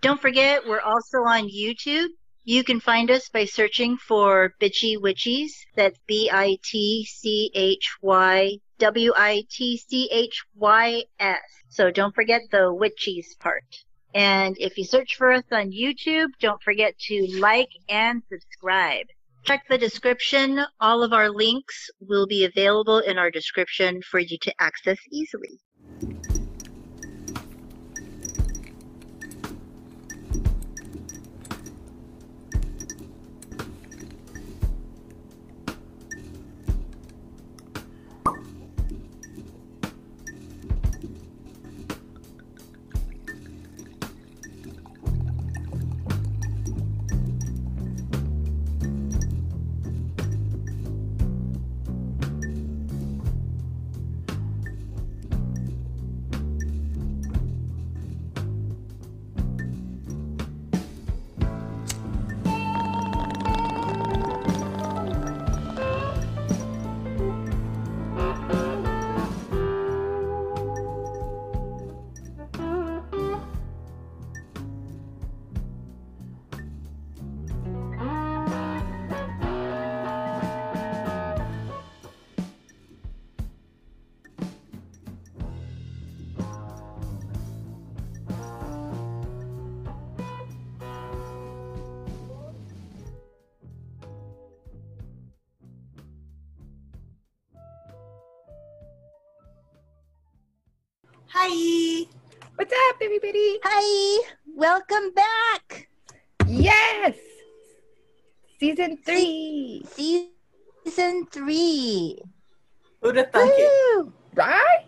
Don't forget, we're also on YouTube. You can find us by searching for Bitchy Witchies. That's BITCHYWITCHYS. So don't forget the witchies part. And if you search for us on YouTube, don't forget to like and subscribe. Check the description. All of our links will be available in our description for you to access easily. Hi! What's up, everybody? Hi! Welcome back! Yes! Season 3! Season 3! Who'd have thunk it? Right?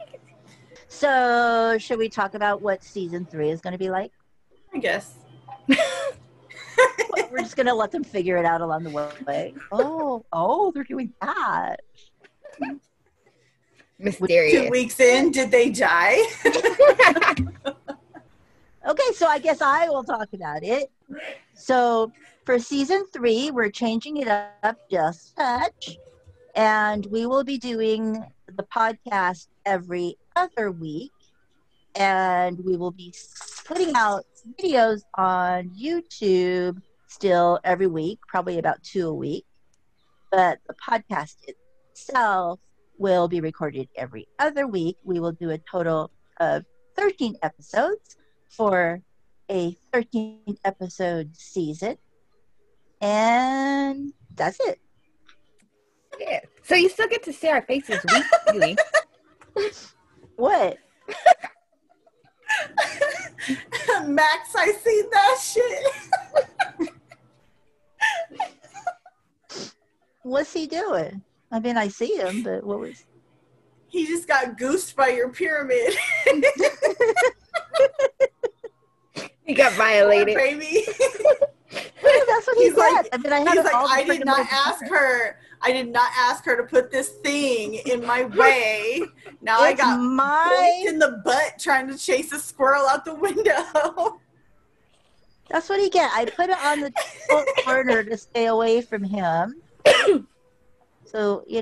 So, should we talk about what season 3 is going to be like? I guess. We're just going to let them figure it out along the way. Oh, they're doing that. Mysterious. 2 weeks in, did they die? Okay, so I guess I will talk about it. So for season 3, we're changing it up just a touch. And we will be doing the podcast every other week. And we will be putting out videos on YouTube still every week, probably about 2 a week. But the podcast itself will be recorded every other week. We will do a total of 13 episodes for a 13-episode season. And that's it. Yeah. So you still get to see our faces weekly. What? Max, I see that shit. What's he doing? I mean, I see him, but what was... He just got goosed by your pyramid. He got violated. Poor baby. That's what he said. I mean, I did not ask her. I did not ask her to put this thing in my way. Now I got my... in the butt trying to chase a squirrel out the window. That's what he get. I put it on the corner to stay away from him. So, you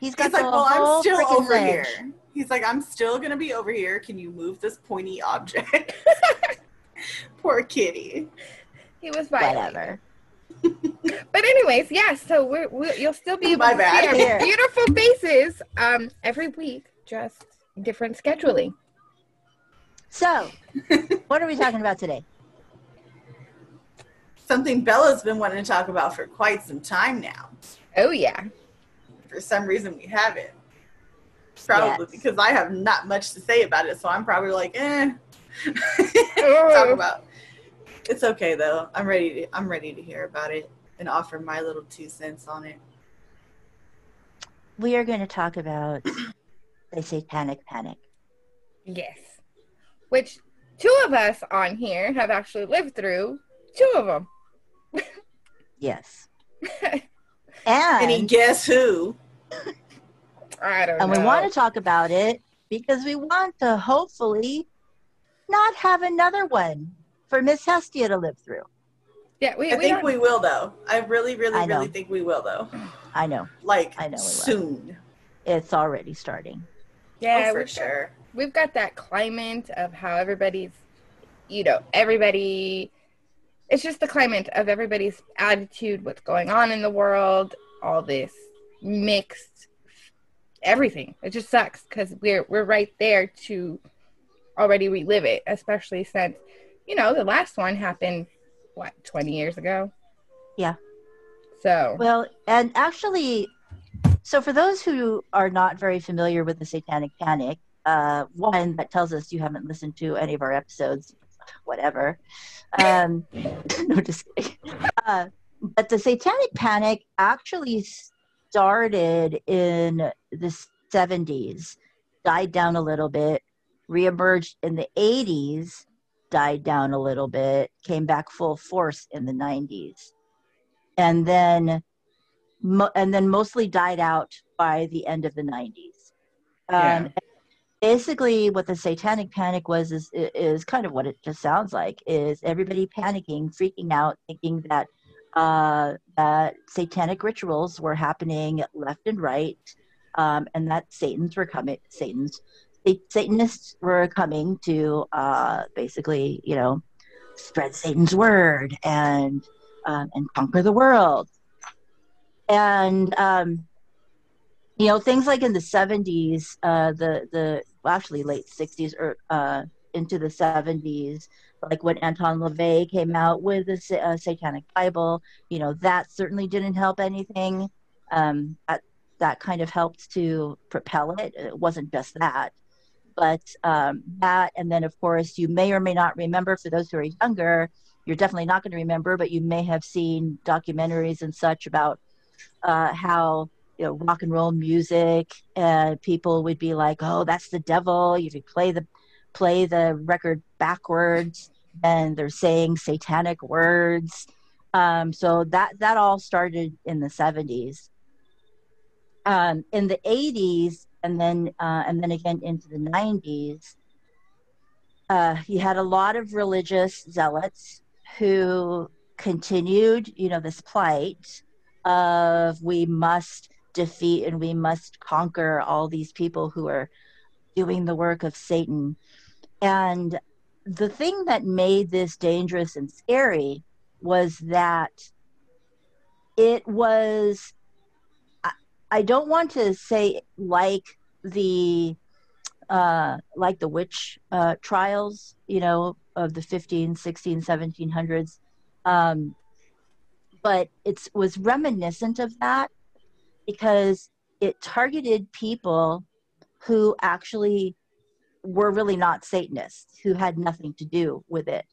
he's got like, well, I'm still over here. He's like, I'm still going to be over here. Can you move this pointy object? Poor kitty. He was fine. Whatever. But anyways, yeah, so you'll still be able to see our beautiful faces every week, just different scheduling. So, what are we talking about today? Something Bella's been wanting to talk about for quite some time now. Oh, yeah. For some reason we haven't. Probably because I have not much to say about it, so I'm probably like, talk about. It's okay though. I'm ready to hear about it and offer my little 2 cents on it. We are going to talk about the Satanic Panic. Yes. Which 2 of us on here have actually lived through 2 of them. Yes. And guess who? I don't know. And we want to talk about it because we want to hopefully not have another one for Miss Hestia to live through. Yeah, I think we will though. I really, really, really think we will though. I know. Like soon. It's already starting. Yeah, for sure. We've got that climate of how everybody's you know, everybody, it's just the climate of everybody's attitude, what's going on in the world, all this mixed everything. It just sucks because we're right there to already relive it, especially since, you know, the last one happened, what, 20 years ago? Yeah. So. Well, and actually, so for those who are not very familiar with the Satanic Panic, one, that tells us you haven't listened to any of our episodes, whatever. No, just kidding. But the Satanic Panic actually started in the 70s, died down a little bit, reemerged in the 80s, died down a little bit, came back full force in the 90s, and then mostly died out by the end of the 90s. Yeah. Basically, what the Satanic Panic was is kind of what it just sounds like, is everybody panicking, freaking out, thinking that that satanic rituals were happening left and right, and that Satanists were coming to basically, you know, spread Satan's word and conquer the world. And you know, things like in the 70s, actually late 60s or into the 70s, like when Anton LaVey came out with the Satanic Bible, you know, that certainly didn't help anything. That kind of helped to propel it. It wasn't just that, but that, and then of course, you may or may not remember, for those who are younger, you're definitely not going to remember, but you may have seen documentaries and such about how, you know, rock and roll music, and people would be like, "Oh, that's the devil." If you play the record backwards, and they're saying satanic words. So that all started in the 70s. In the 80s, and then again into the 90s, you had a lot of religious zealots who continued, you know, this plight of we must defeat and we must conquer all these people who are doing the work of Satan. And the thing that made this dangerous and scary was that it was, I don't want to say like the witch trials, you know, of the 1500s, 1600s, 1700s, but it was reminiscent of that because it targeted people who actually were really not Satanists, who had nothing to do with it.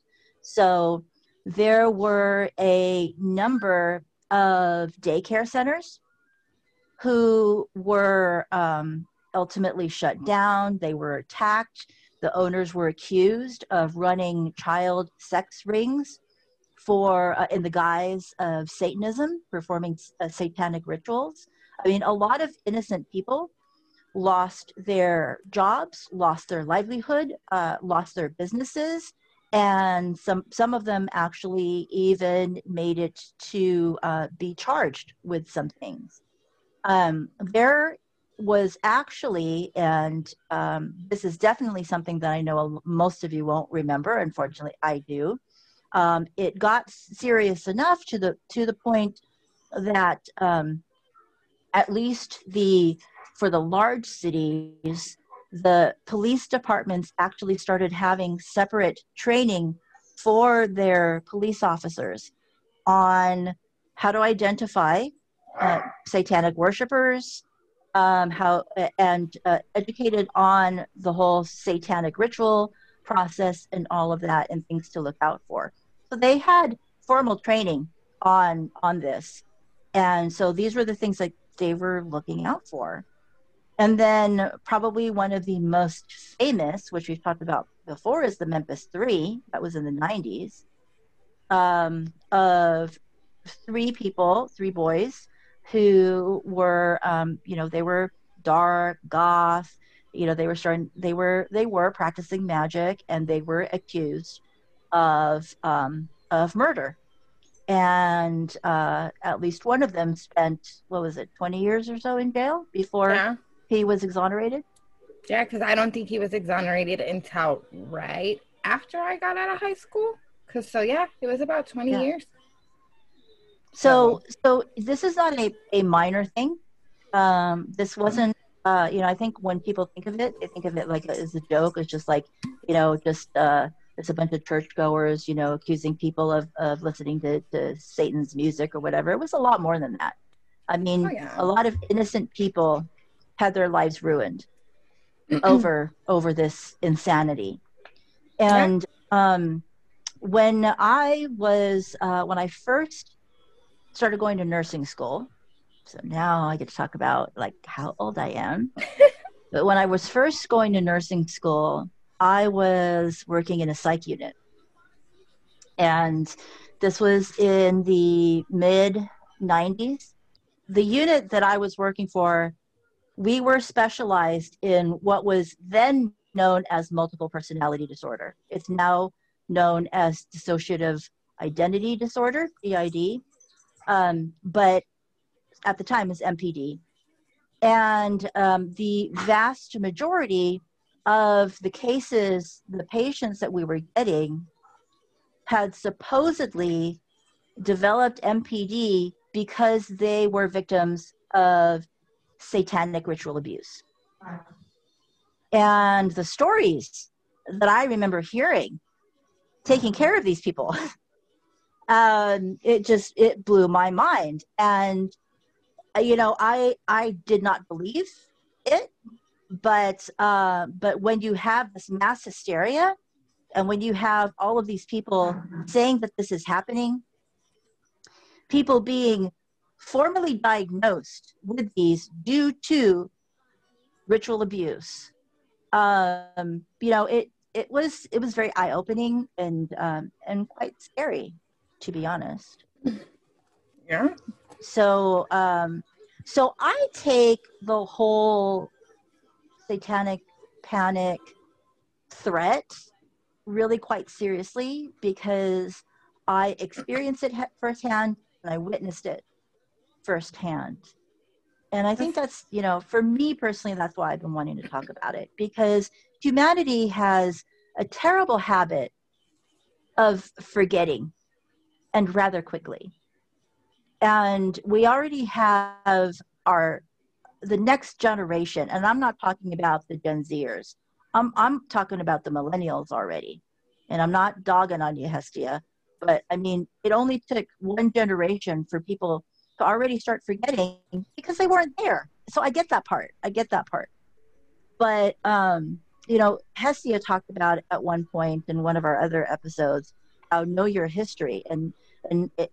So there were a number of daycare centers who were ultimately shut down. They were attacked. The owners were accused of running child sex rings for in the guise of Satanism, performing satanic rituals. I mean, a lot of innocent people lost their jobs, lost their livelihood, lost their businesses, and some of them actually even made it to be charged with some things. There was actually, and this is definitely something that I know most of you won't remember. Unfortunately, I do. It got serious enough to the point that at least for the large cities, the police departments actually started having separate training for their police officers on how to identify satanic worshipers, educated on the whole satanic ritual process and all of that, and things to look out for. So they had formal training on this, and so these were the things that they were looking out for. And then probably one of the most famous, which we've talked about before, is the Memphis Three. That was in the 90s, of three people, three boys, who were, you know, they were dark, goth, you know, they were practicing magic, and they were accused of murder. And at least one of them spent, 20 years or so in jail before he was exonerated? Yeah, because I don't think he was exonerated until right after I got out of high school. So it was about 20 years. So this is not a minor thing. This wasn't, I think when people think of it, they think of it like as a joke. It's just like, it's a bunch of churchgoers, accusing people of listening to Satan's music or whatever. It was a lot more than that. I mean, a lot of innocent people had their lives ruined over this insanity. And when I first started going to nursing school, so now I get to talk about like how old I am. But when I was first going to nursing school, I was working in a psych unit. And this was in the mid-90s. The unit that I was working for, we were specialized in what was then known as multiple personality disorder. It's now known as dissociative identity disorder, DID, but at the time is MPD. And the vast majority of the cases, the patients that we were getting had supposedly developed MPD because they were victims of satanic ritual abuse. And the stories that I remember hearing, taking care of these people, it blew my mind. And, I did not believe it. But when you have this mass hysteria and when you have all of these people saying that this is happening, people being formally diagnosed with these due to ritual abuse, it was very eye-opening and quite scary, to be honest. Yeah. So I take the whole satanic panic threat really quite seriously because I experienced it firsthand and I witnessed it firsthand. And I think that's, for me personally, that's why I've been wanting to talk about it, because humanity has a terrible habit of forgetting, and rather quickly. And we already have the next generation, and I'm not talking about the Gen Zers. I'm talking about the millennials already. And I'm not dogging on you, Hestia, but I mean, it only took one generation for people to already start forgetting because they weren't there. So I get that part. But, Hestia talked about at one point in one of our other episodes, how know your history. And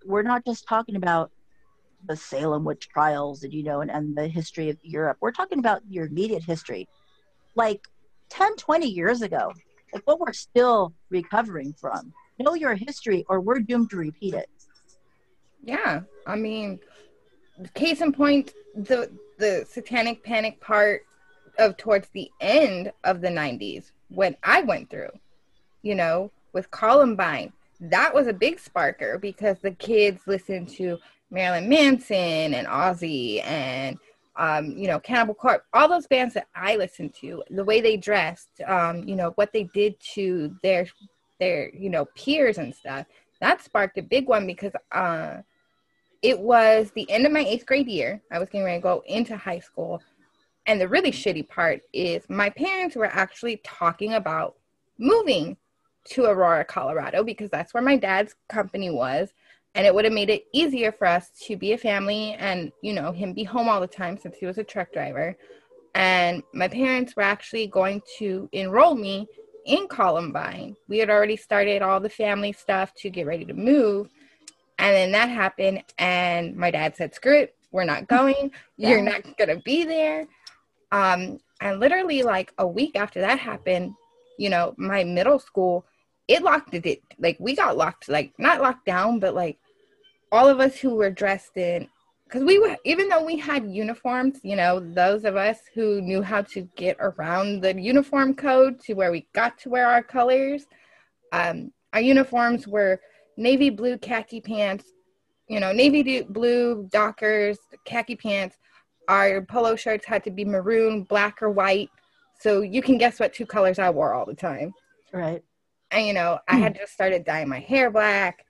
we're not just talking about the Salem witch trials and the history of Europe. We're talking about your immediate history. Like 10, 20 years ago, like what we're still recovering from. Know your history or we're doomed to repeat it. Yeah, I mean, case in point, the satanic panic part of towards the end of the 90s, when I went through, with Columbine, that was a big sparker because the kids listened to Marilyn Manson and Ozzy and, Cannibal Corpse, all those bands that I listened to, the way they dressed, what they did to their peers and stuff. That sparked a big one because it was the end of my 8th grade year. I was getting ready to go into high school. And the really shitty part is my parents were actually talking about moving to Aurora, Colorado, because that's where my dad's company was. And it would have made it easier for us to be a family and, him be home all the time since he was a truck driver. And my parents were actually going to enroll me in Columbine. We had already started all the family stuff to get ready to move. And then that happened. And my dad said, screw it. We're not going. Yeah. You're not going to be there. And literally like a week after that happened, my middle school, it locked it. Like we got locked, like not locked down, but like all of us who were dressed in, because we were, even though we had uniforms, those of us who knew how to get around the uniform code to where we got to wear our colors, our uniforms were navy blue khaki pants, navy blue Dockers, khaki pants. Our polo shirts had to be maroon, black, or white. So you can guess what two colors I wore all the time. Right. And, you know, I had just started dyeing my hair black.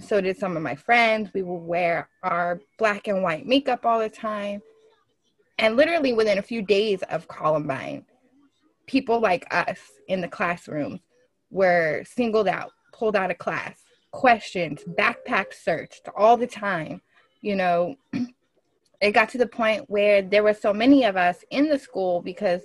So did some of my friends. We would wear our black and white makeup all the time. And literally within a few days of Columbine, people like us in the classrooms were singled out, pulled out of class, questioned, backpack searched all the time. You know, it got to the point where there were so many of us in the school because,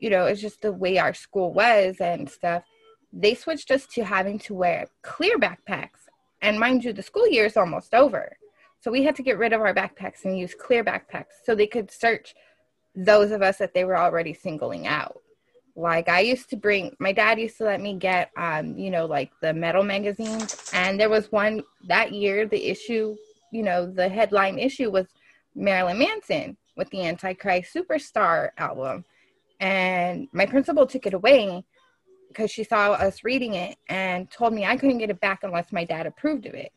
you know, it's just the way our school was and stuff. They switched us to having to wear clear backpacks. And mind you, the school year is almost over. So we had to get rid of our backpacks and use clear backpacks so they could search those of us that they were already singling out. Like I used to bring, my dad used to let me get, you know, like the metal magazines. And there was one that year, the issue, you know, the headline issue was Marilyn Manson with the Antichrist Superstar album. And my principal took it away because she saw us reading it and told me I couldn't get it back unless my dad approved of it.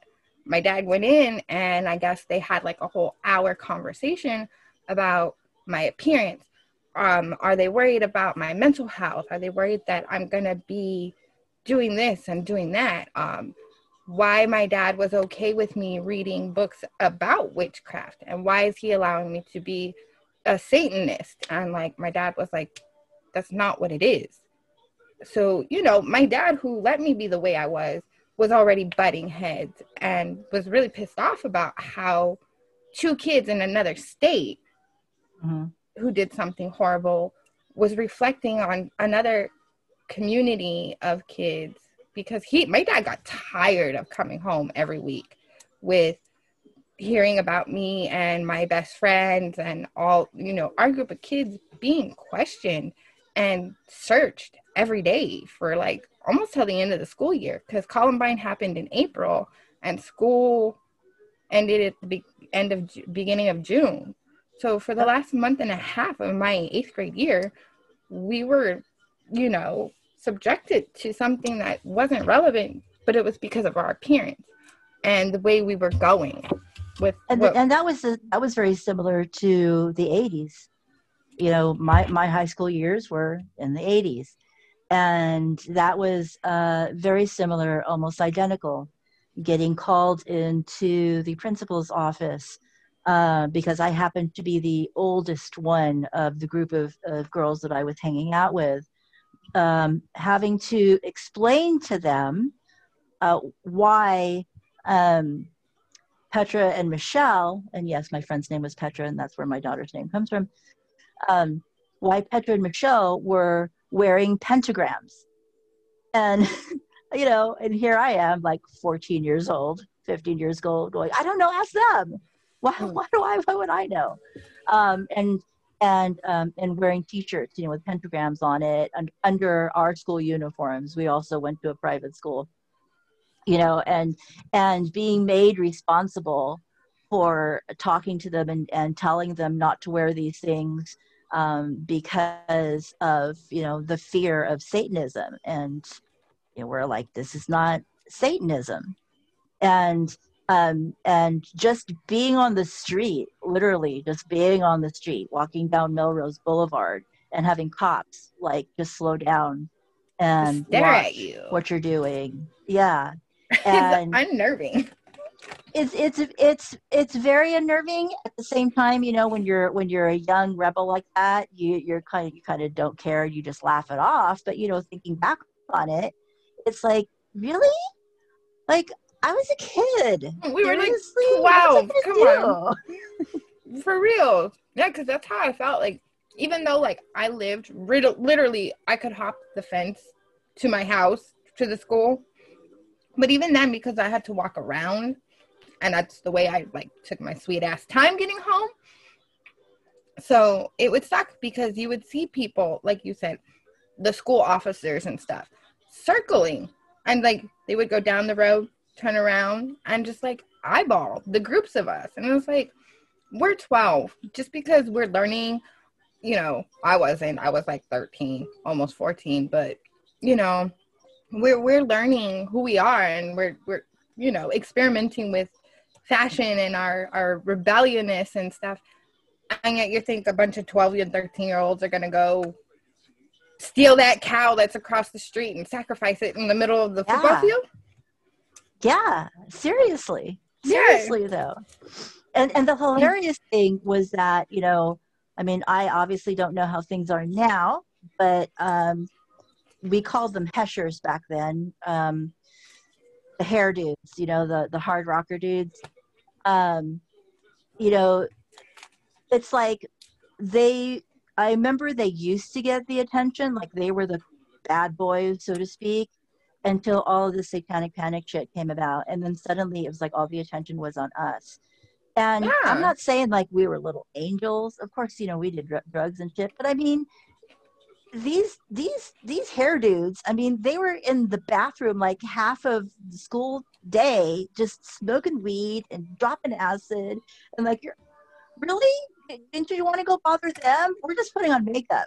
My dad went in and I guess they had like a whole hour conversation about my appearance. Are they worried about my mental health? Are they worried that I'm going to be doing this and doing that? Why my dad was okay with me reading books about witchcraft and why is he allowing me to be a Satanist? And like, my dad was like, that's not what it is. So, you know, my dad, who let me be the way I was already butting heads and was really pissed off about how two kids in another state who did something horrible was reflecting on another community of kids because my dad got tired of coming home every week with hearing about me and my best friends and all, you know, our group of kids being questioned and searched every day for like almost till the end of the school year because Columbine happened in April and school ended at the beginning of June. So for the last month and a half of my 8th grade year, we were, you know, subjected to something that wasn't relevant, but it was because of our appearance and the way we were going with. And that was very similar to the 80s. You know, my high school years were in the 80s. And that was very similar, almost identical, getting called into the principal's office because I happened to be the oldest one of the group of girls that I was hanging out with, having to explain to them why Petra and Michelle, and yes, my friend's name was Petra, and that's where my daughter's name comes from, why Petra and Michelle were wearing pentagrams. And, you know, and here I am, like 14 years old, 15 years old, going, I don't know, ask them. Why would I know? And wearing t-shirts, you know, with pentagrams on it and under our school uniforms. We also went to a private school, you know, and being made responsible for talking to them and telling them not to wear these things because of, you know, the fear of Satanism. And, you know, we're like, this is not Satanism. And just being on the street, literally just being on the street, walking down Melrose Boulevard and having cops like just slow down and stare at you, what you're doing. Yeah. And it's unnerving. It's very unnerving. At the same time, you know, when you're a young rebel like that, you kind of don't care. You just laugh it off. But, you know, thinking back on it, it's like, really, like I was a kid. We were seriously? Like, wow, come on, for real, yeah. Because that's how I felt. Like, even though like I lived literally, I could hop the fence to my house to the school, but even then, because I had to walk around. And that's the way I like took my sweet ass time getting home. So it would suck because you would see people, like you said, the school officers and stuff circling. And like they would go down the road, turn around and just like eyeball the groups of us. And it was like, we're 12 just because we're learning, you know, I was like 13, almost 14, but you know, we're learning who we are and we're, you know, experimenting with fashion and our rebelliousness and stuff, and yet you think a bunch of 12 and 13 year olds are going to go steal that cow that's across the street and sacrifice it in the middle of the football field? Yeah, seriously. Seriously, though. And the hilarious thing was that, you know, I mean, I obviously don't know how things are now, but we called them heshers back then. The hair dudes, you know, the hard rocker dudes. You know, it's like I remember they used to get the attention, like they were the bad boys, so to speak, until all of the satanic panic shit came about. And then suddenly it was like all the attention was on us. And I'm not saying like we were little angels. Of course, you know, we did drugs and shit. But I mean, these hair dudes, I mean, they were in the bathroom like half of the school day just smoking weed and dropping acid. And like, you're really? Didn't you want to go bother them? We're just putting on makeup.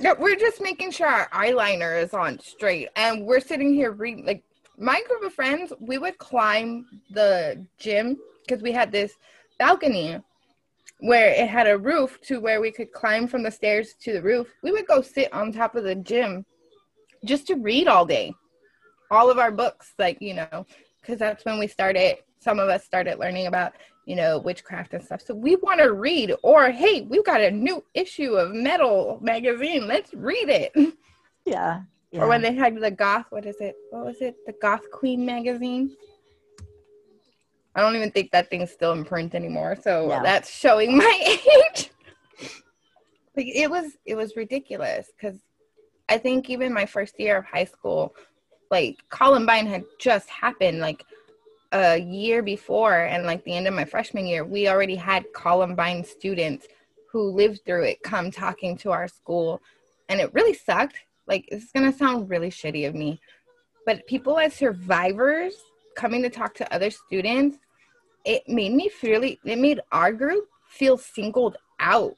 Yeah, we're just making sure our eyeliner is on straight. And we're sitting here reading. Like, my group of friends, we would climb the gym because we had this balcony where it had a roof to where we could climb from the stairs to the roof. We would go sit on top of the gym just to read all day, all of our books, like, you know, because that's when we started, some of us started learning about, you know, witchcraft and stuff. So we want to read, or, hey, we've got a new issue of Metal magazine. Let's read it. Yeah. Yeah. Or when they had the goth, what was it? The Goth Queen magazine. I don't even think that thing's still in print anymore. So that's showing my age. Like, it was ridiculous because I think even my first year of high school, like Columbine had just happened like a year before. And like the end of my freshman year, we already had Columbine students who lived through it come talking to our school. And it really sucked. Like, this is going to sound really shitty of me, but people as survivors coming to talk to other students, it made our group feel singled out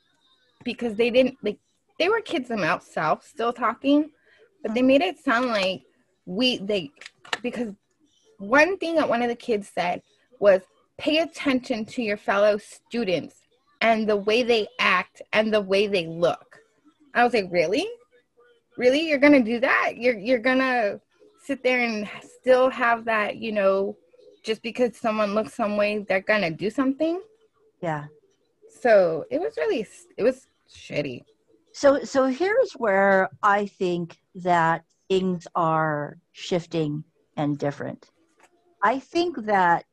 because they didn't, like, they were kids themselves still talking, but they made it sound like because one thing that one of the kids said was, pay attention to your fellow students and the way they act and the way they look. I was like, really? Really? You're going to do that? You're going to sit there and still have that, you know, just because someone looks some way, they're gonna do something. Yeah. So it was shitty. So here's where I think that things are shifting and different. I think that,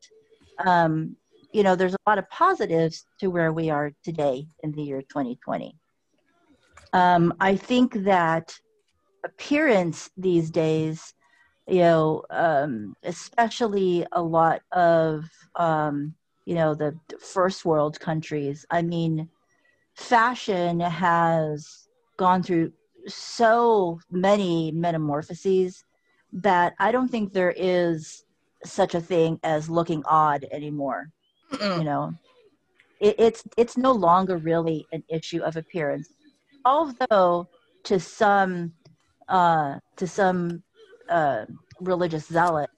you know, there's a lot of positives to where we are today in the year 2020. I think that appearance these days, you know, especially a lot of, you know, the first world countries. I mean, fashion has gone through so many metamorphoses that I don't think there is such a thing as looking odd anymore. Mm-mm. You know, it's no longer really an issue of appearance, although to some religious zealots,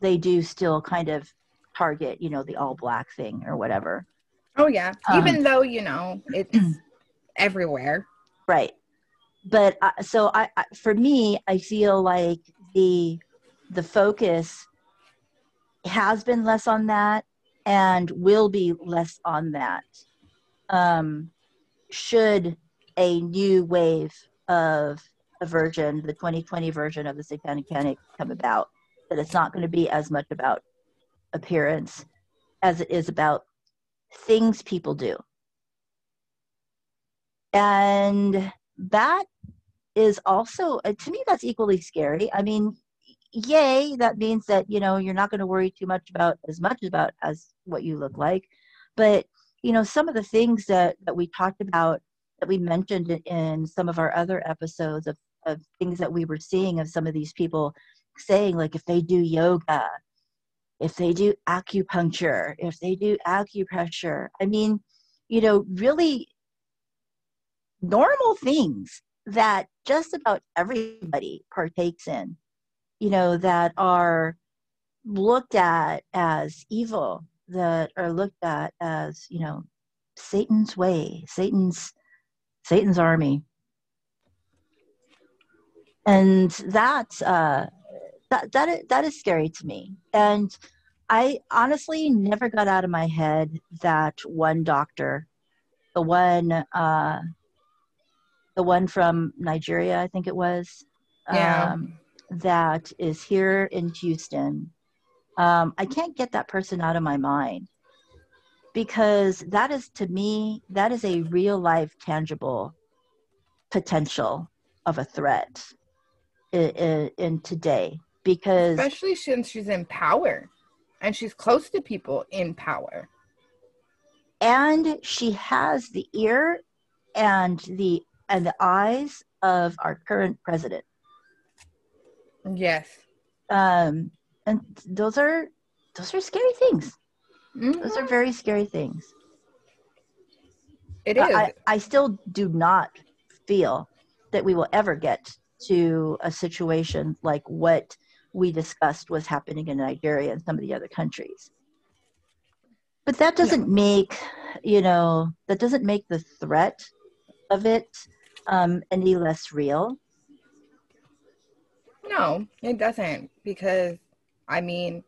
they do still kind of target, you know, the all black thing or whatever. Oh yeah. Even though, you know, it's everywhere. Right. But so for me, I feel like the focus has been less on that and will be less on that. Should a new wave of version, the 2020 version of the Satanic Panic come about, that it's not going to be as much about appearance as it is about things people do. And that is also, to me, that's equally scary. I mean, yay, that means that, you know, you're not going to worry too much about as what you look like. But, you know, some of the things that we talked about, that we mentioned in some of our other episodes of things that we were seeing of some of these people saying, like, if they do yoga, if they do acupuncture, if they do acupressure, I mean, you know, really normal things that just about everybody partakes in, you know, that are looked at as evil, that are looked at as, you know, Satan's way, Satan's army. And that is scary to me. And I honestly never got out of my head that one doctor, the one from Nigeria, I think it was, yeah, that is here in Houston. I can't get that person out of my mind, because that is, to me, that is a real life, tangible potential of a threat in today, because especially since she's in power. And she's close to people in power. And she has the ear and the eyes of our current president. Yes. And those are scary things. Mm-hmm. Those are very scary things. It is. I still do not feel that we will ever get to a situation like what we discussed was happening in Nigeria and some of the other countries. But that doesn't make, that doesn't make the threat of it any less real. No, it doesn't, because, I mean,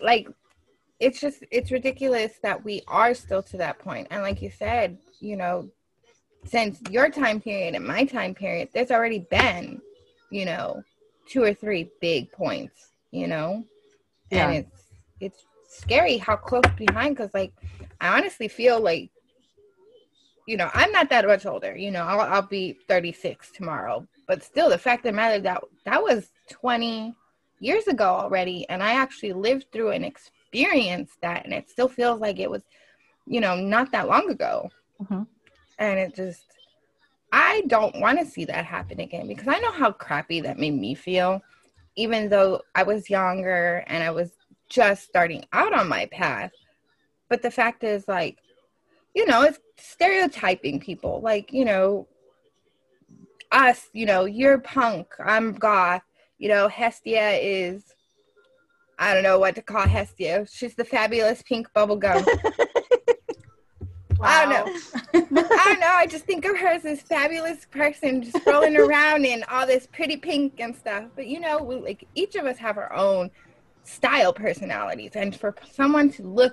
like, it's just, it's ridiculous that we are still to that point. And like you said, since your time period and my time period, there's already been, 2 or 3 big points, and it's scary how close behind, because I honestly feel like, I'm not that much older, I'll be 36 tomorrow, but still the fact of the matter that was 20 years ago already, and I actually lived through and experienced that, and it still feels like it was, not that long ago. Mm-hmm. And it just, I don't want to see that happen again, because I know how crappy that made me feel, even though I was younger and I was just starting out on my path. But the fact is, it's stereotyping people. Us, you're punk, I'm goth, Hestia is, I don't know what to call Hestia. She's the fabulous pink bubblegum. Wow. I don't know. I just think of her as this fabulous person just rolling around in all this pretty pink and stuff. But, each of us have our own style personalities. And for someone to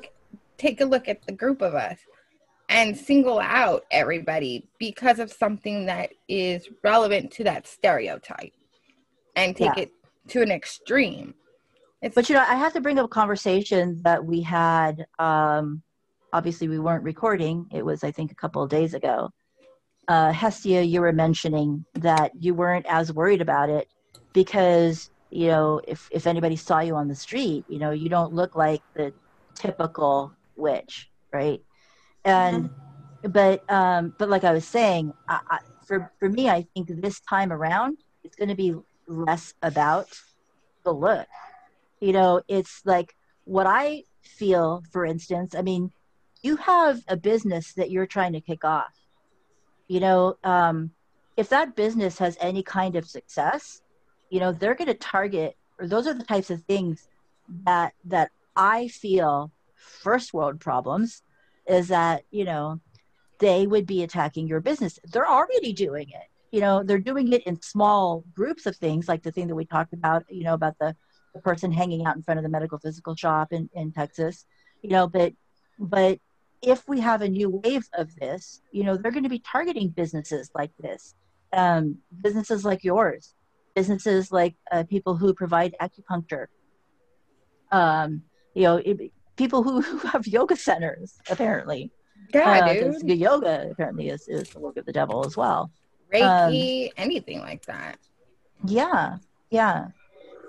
take a look at the group of us and single out everybody because of something that is relevant to that stereotype and take it to an extreme. But, I have to bring up a conversation that we had, obviously, we weren't recording. It was, I think, a couple of days ago. Hestia, you were mentioning that you weren't as worried about it because, if anybody saw you on the street, you don't look like the typical witch, right? And mm-hmm. but like I was saying, for me, I think this time around, it's going to be less about the look. It's like what I feel, for instance, I mean, you have a business that you're trying to kick off. If that business has any kind of success, they're going to target, or those are the types of things that I feel first world problems is that, they would be attacking your business. They're already doing it. They're doing it in small groups of things, like the thing that we talked about, about the person hanging out in front of the medical physical shop in Texas, but if we have a new wave of this, they're going to be targeting businesses like this, businesses like yours, businesses like people who provide acupuncture, people who have yoga centers, apparently. Yeah, dude. Yoga, apparently, is the work of the devil as well. Reiki, anything like that. Yeah, yeah.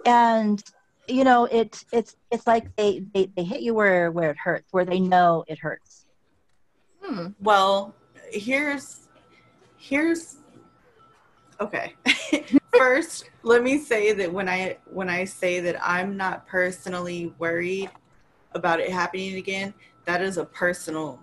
And... it's like they hit you where it hurts, where they know it hurts. Well, here's okay. First, let me say that when I say that I'm not personally worried about it happening again, that is a personal,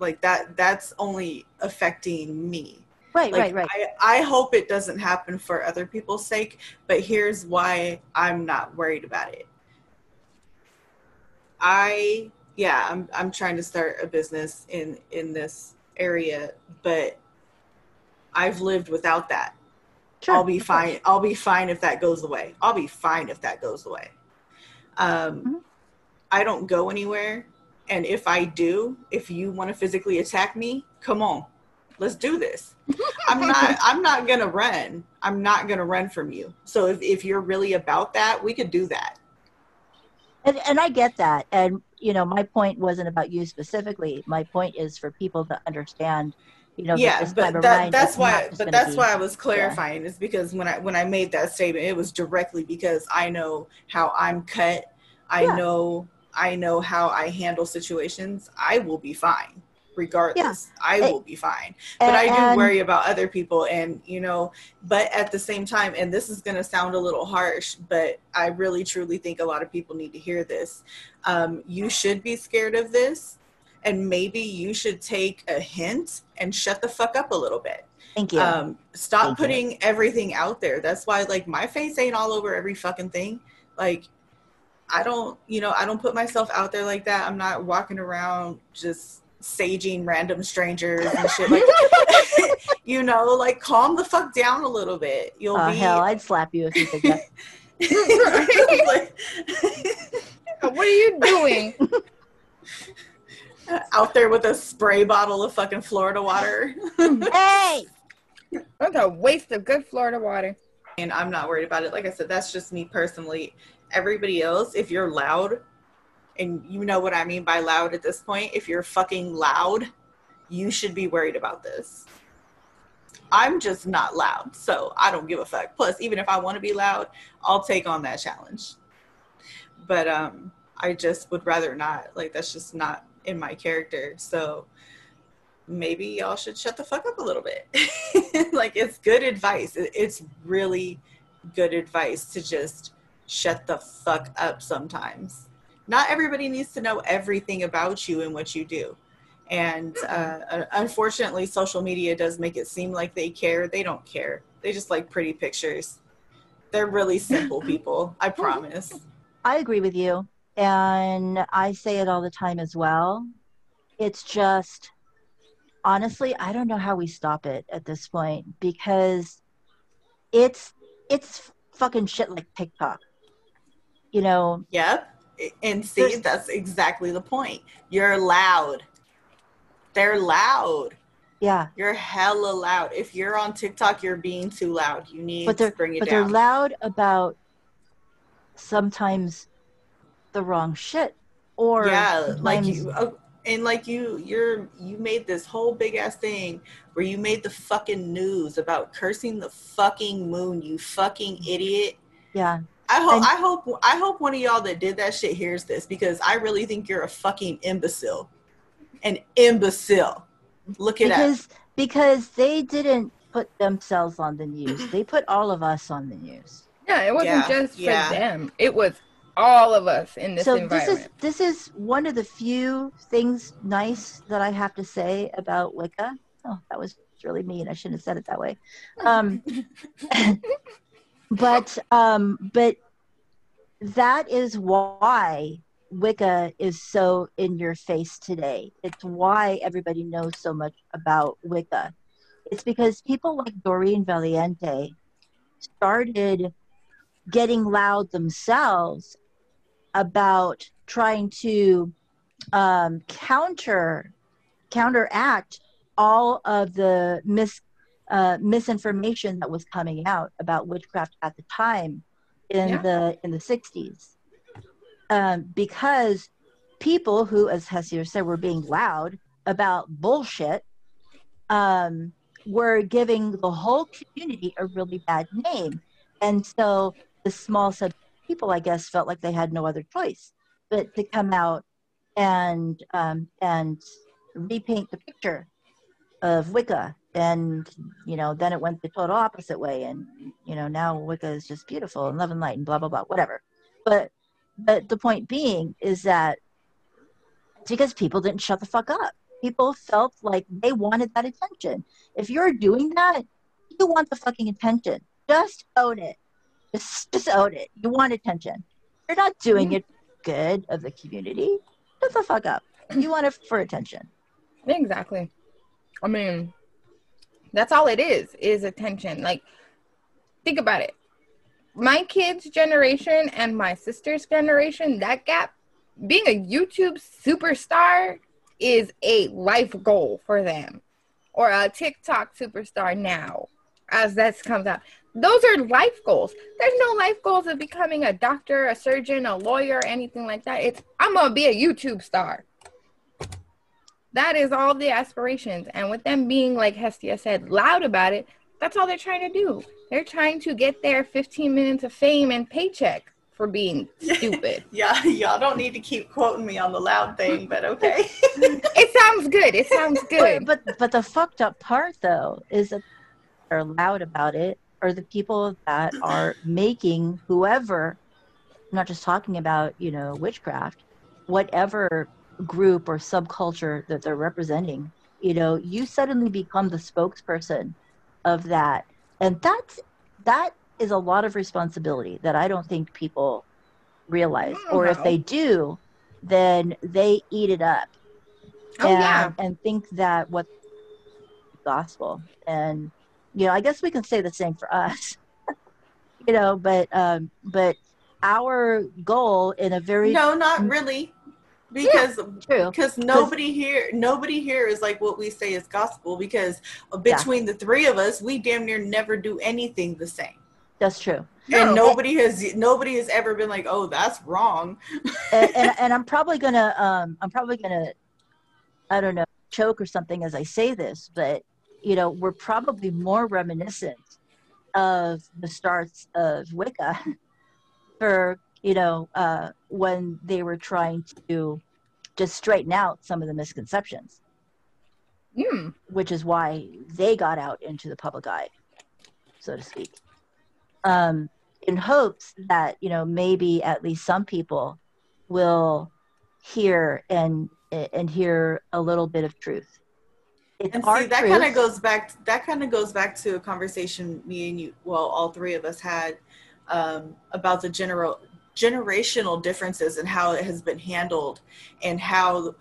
that's only affecting me. Right. I hope it doesn't happen for other people's sake, but here's why I'm not worried about it. I'm trying to start a business in this area, but I've lived without that. Sure, I'll be fine. Course. I'll be fine if that goes away. I'll be fine if that goes away. Mm-hmm. I don't go anywhere. And if I do, if you want to physically attack me, come on, let's do this. I'm not going to run. I'm not going to run from you. So if you're really about that, we could do that. And I get that. And, you know, my point wasn't about you specifically. My point is for people to understand, you know, yeah, that's why I was clarifying is because when I made that statement, it was directly because I know how I'm cut. I know how I handle situations. I will be fine regardless. Yeah. I will be fine. But I do worry about other people. And, you know, but at the same time, and this is going to sound a little harsh, but I really truly think a lot of people need to hear this. You should be scared of this. And maybe you should take a hint and shut the fuck up a little bit. Thank you. Stop putting everything out there. That's why, like, my face ain't all over every fucking thing. Like, I don't put myself out there like that. I'm not walking around just saging random strangers and shit. Like, you know, like, calm the fuck down a little bit. Hell, I'd slap you if you did that. What are you doing? Out there with a spray bottle of fucking Florida water. Hey! That's a waste of good Florida water. And I'm not worried about it. Like I said, that's just me personally. Everybody else, if you're loud, and you know what I mean by loud at this point, if you're fucking loud, you should be worried about this. I'm just not loud, so I don't give a fuck. Plus, even if I want to be loud, I'll take on that challenge. But I just would rather not. Like, that's just not in my character. So maybe y'all should shut the fuck up a little bit. Like, it's good advice. It's really good advice to just shut the fuck up sometimes. Not everybody needs to know everything about you and what you do. And unfortunately, social media does make it seem like they care. They don't care. They just like pretty pictures. They're really simple people. I promise. I agree with you. And I say it all the time as well. It's just, honestly, I don't know how we stop it at this point, because it's fucking shit like TikTok. You know? Yep. And see, that's exactly the point. You're loud. They're loud. Yeah. You're hella loud. If you're on TikTok, you're being too loud. You need to bring it down. But they're loud about sometimes the wrong shit. Or yeah, like you, and like you made this whole big ass thing where you made the fucking news about cursing the fucking moon, you fucking idiot. Yeah. I hope one of y'all that did that shit hears this, because I really think you're a fucking imbecile. An imbecile. Look it up. Because they didn't put themselves on the news. They put all of us on the news. Yeah, it wasn't just for them. It was all of us in this environment. This is one of the few things nice that I have to say about Wicca. Oh, that was really mean. I shouldn't have said it that way. But that is why Wicca is so in your face today. It's why everybody knows so much about Wicca. It's because people like Doreen Valiente started getting loud themselves about trying to counteract all of the misinformation that was coming out about witchcraft at the time in the 60s, because people who, as Hestia said, were being loud about bullshit were giving the whole community a really bad name. And so the small sub people, I guess, felt like they had no other choice but to come out and repaint the picture of Wicca. And, you know, then it went the total opposite way. And, you know, now Wicca is just beautiful and love and light and blah, blah, blah, whatever. But the point being is that it's because people didn't shut the fuck up. People felt like they wanted that attention. If you're doing that, you want the fucking attention. Just own it. Just own it. You want attention. You're not doing it for good of the community. Shut the fuck up. You want it for attention. Exactly. I mean, that's all it is attention. Like, Think about it. My kids' generation and my sister's generation, that gap, being a YouTube superstar is a life goal for them. Or a TikTok superstar now, as that comes out. Those are life goals. There's no life goals of becoming a doctor, a surgeon, a lawyer, anything like that. It's, I'm going to be a YouTube star. That is all the aspirations. And with them being, like Hestia said, loud about it, that's all they're trying to do. They're trying to get their 15 minutes of fame and paycheck for being stupid. Yeah, y'all don't need to keep quoting me on the loud thing, but okay. It sounds good. It sounds good. But the fucked up part, though, is that they're loud about it are the people that are making whoever, I'm not just talking about, you know, witchcraft, whatever group or subculture that they're representing, you know, you suddenly become the spokesperson of that. And that is a lot of responsibility that I don't think people realize. Or if they do, then they eat it up. Oh, and think that what gospel. And, you know, I guess we can say the same for us, you know, but our goal in a very... No, not really. Because nobody here is like what we say is gospel, because between the three of us, we damn near never do anything the same. That's true. And nobody has ever been like, oh, that's wrong. and I'm probably gonna, I don't know, choke or something as I say this, but you know, we're probably more reminiscent of the starts of Wicca for, you know, when they were trying to just straighten out some of the misconceptions, which is why they got out into the public eye, so to speak, in hopes that, you know, maybe at least some people will hear and hear a little bit of truth. That kind of goes back to a conversation me and you, well, all three of us had about the generational differences and how it has been handled, and how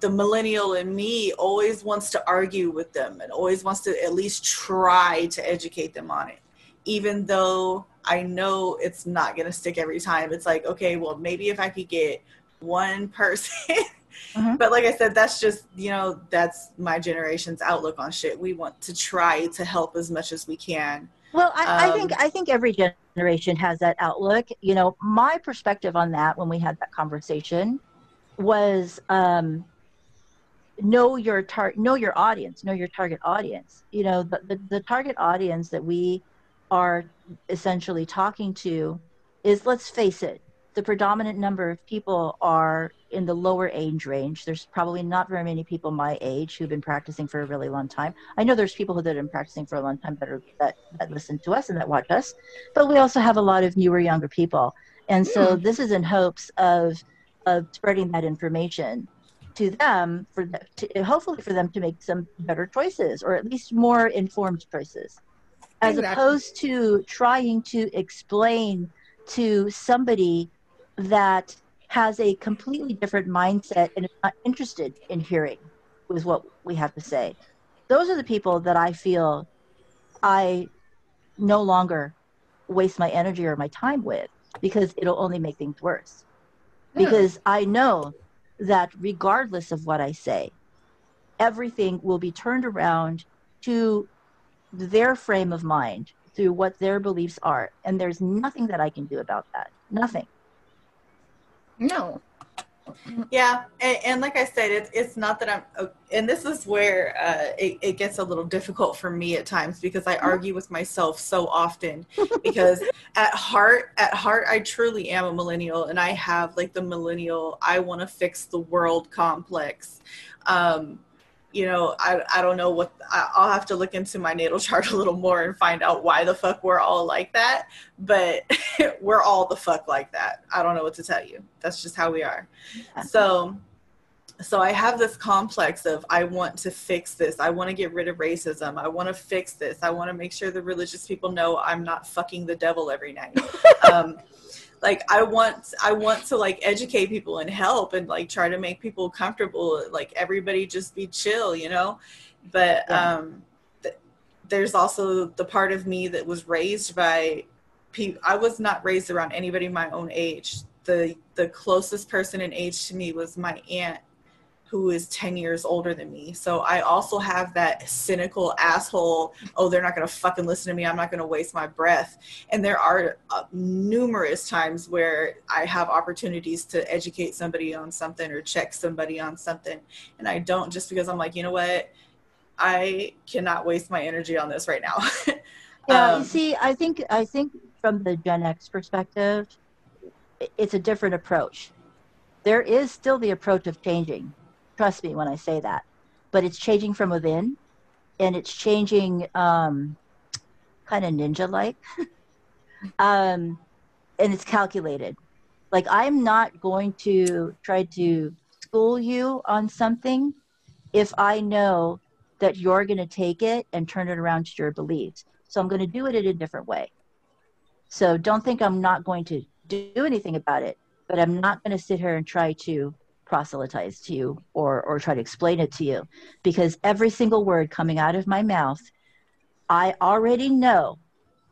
the millennial in me always wants to argue with them and always wants to at least try to educate them on it, even though I know it's not going to stick every time. It's like, okay, well, maybe if I could get one person. But like I said, that's just, you know, that's my generation's outlook on shit. We want to try to help as much as we can. Well, I think every generation has that outlook. You know, my perspective on that when we had that conversation was know your target audience. You know, the target audience that we are essentially talking to is, let's face it, the predominant number of people are in the lower age range. There's probably not very many people my age who've been practicing for a really long time. I know there's people who have been practicing for a long time that listen to us and that watch us, but we also have a lot of newer, younger people. And so this is in hopes of spreading that information to them, hopefully for them to make some better choices, or at least more informed choices, as opposed to trying to explain to somebody that has a completely different mindset and is not interested in hearing with what we have to say. Those are the people that I feel I no longer waste my energy or my time with, because it'll only make things worse. Because I know that regardless of what I say, everything will be turned around to their frame of mind, through what their beliefs are. And there's nothing that I can do about that. Nothing. No. Yeah, and like I said, it's not that I'm, and this is where it gets a little difficult for me at times, because I argue with myself so often, because at heart, I truly am a millennial, and I have like the millennial, I want to fix the world complex. You know, I don't know what, I'll have to look into my natal chart a little more and find out why the fuck we're all like that, but we're all the fuck like that. I don't know what to tell you. That's just how we are. Yeah. So I have this complex of, I want to fix this. I want to get rid of racism. I want to fix this. I want to make sure the religious people know I'm not fucking the devil every night. Like I want to like educate people and help and like try to make people comfortable. Like everybody just be chill, you know, but there's also the part of me that was raised by people. I was not raised around anybody my own age. The closest person in age to me was my aunt, who is 10 years older than me. So I also have that cynical asshole, oh, they're not gonna fucking listen to me, I'm not gonna waste my breath. And there are numerous times where I have opportunities to educate somebody on something or check somebody on something, and I don't, just because I'm like, you know what, I cannot waste my energy on this right now. Yeah, you see, I think from the Gen X perspective, it's a different approach. There is still the approach of changing. Trust me when I say that, but it's changing from within, and it's changing kind of ninja-like, and it's calculated. Like, I'm not going to try to school you on something if I know that you're going to take it and turn it around to your beliefs. So I'm going to do it in a different way. So don't think I'm not going to do anything about it, but I'm not going to sit here and try to proselytize to you or try to explain it to you, because every single word coming out of my mouth, I already know.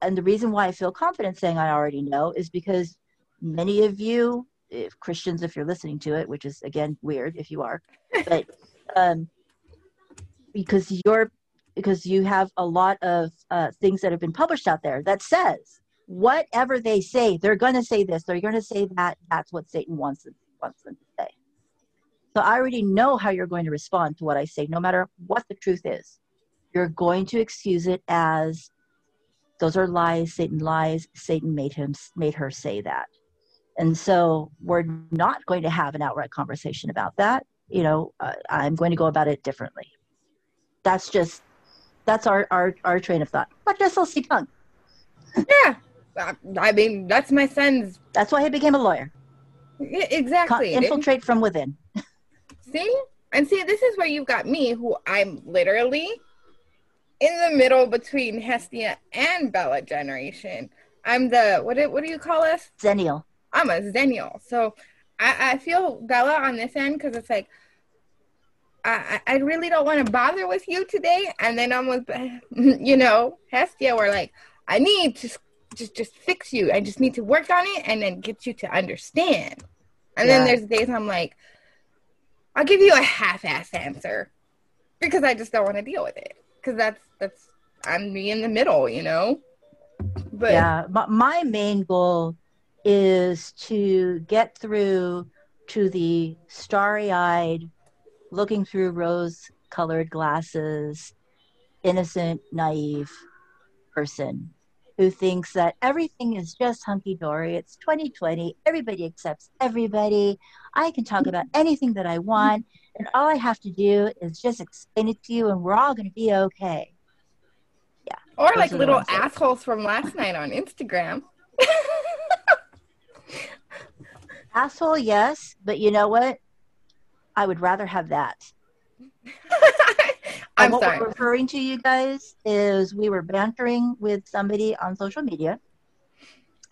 And the reason why I feel confident saying I already know is because many of you, if Christians, if you're listening to it, which is again weird if you are, but because you have a lot of things that have been published out there that says whatever they say, they're going to say this, they're going to say that. That's what Satan wants them to say. So I already know how you're going to respond to what I say, no matter what the truth is. You're going to excuse it as, those are lies. Satan made her say that. And so we're not going to have an outright conversation about that. You know, I'm going to go about it differently. That's just, that's our train of thought. But just I'll punk. Yeah. I mean, that's my son's. That's why he became a lawyer. Exactly. Infiltrate from within. See? And see, this is where you've got me, who I'm literally in the middle between Hestia and Bella generation. I'm the, what do you call us? Zennial. I'm a Zennial. So I feel Bella on this end, because it's like, I really don't want to bother with you today. And then I'm with, you know, Hestia, we're like, I need to just fix you. I just need to work on it and then get you to understand. And yeah. Then there's days I'm like, I'll give you a half-ass answer because I just don't want to deal with it. Because that's I'm me in the middle, you know? But yeah, my main goal is to get through to the starry-eyed, looking through rose-colored glasses, innocent, naive person who thinks that everything is just hunky-dory. It's 2020. Everybody accepts everybody. I can talk about anything that I want, and all I have to do is just explain it to you, and we're all going to be okay. Yeah. Or like little assholes from last night on Instagram. Asshole, yes, but you know what? I would rather have that. I'm what sorry. We're referring to, you guys, is we were bantering with somebody on social media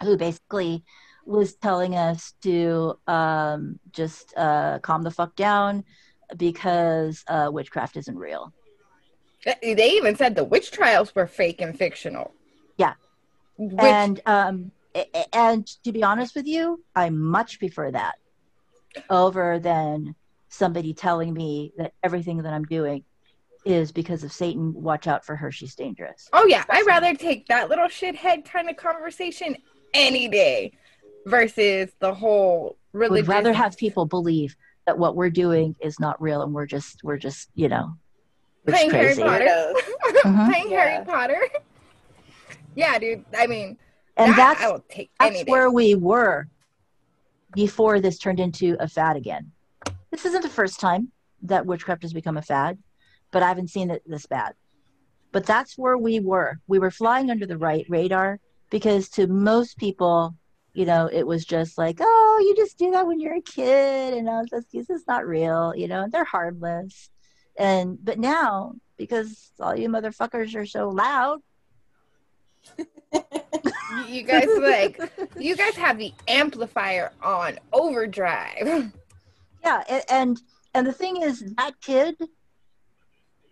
who basically was telling us to just calm the fuck down because witchcraft isn't real. They even said the witch trials were fake and fictional. Yeah. And to be honest with you, I much prefer that over than somebody telling me that everything that I'm doing is because of Satan. Watch out for her, she's dangerous. Oh yeah, I'd rather take that little shithead kind of conversation any day versus the whole religious. I'd rather have people believe that what we're doing is not real and we're just you know, playing crazy. Harry Potter. Mm-hmm. Playing yeah. Harry Potter. Yeah, dude. I mean, and that's I will take any day. Where we were before this turned into a fad again. This isn't the first time that witchcraft has become a fad, but I haven't seen it this bad. But that's where we were. We were flying under the radar because to most people, you know, it was just like, oh, you just do that when you're a kid, and this is not real, you know, and they're harmless. But now, because all you motherfuckers are so loud. You guys have the amplifier on overdrive. Yeah, and the thing is, that kid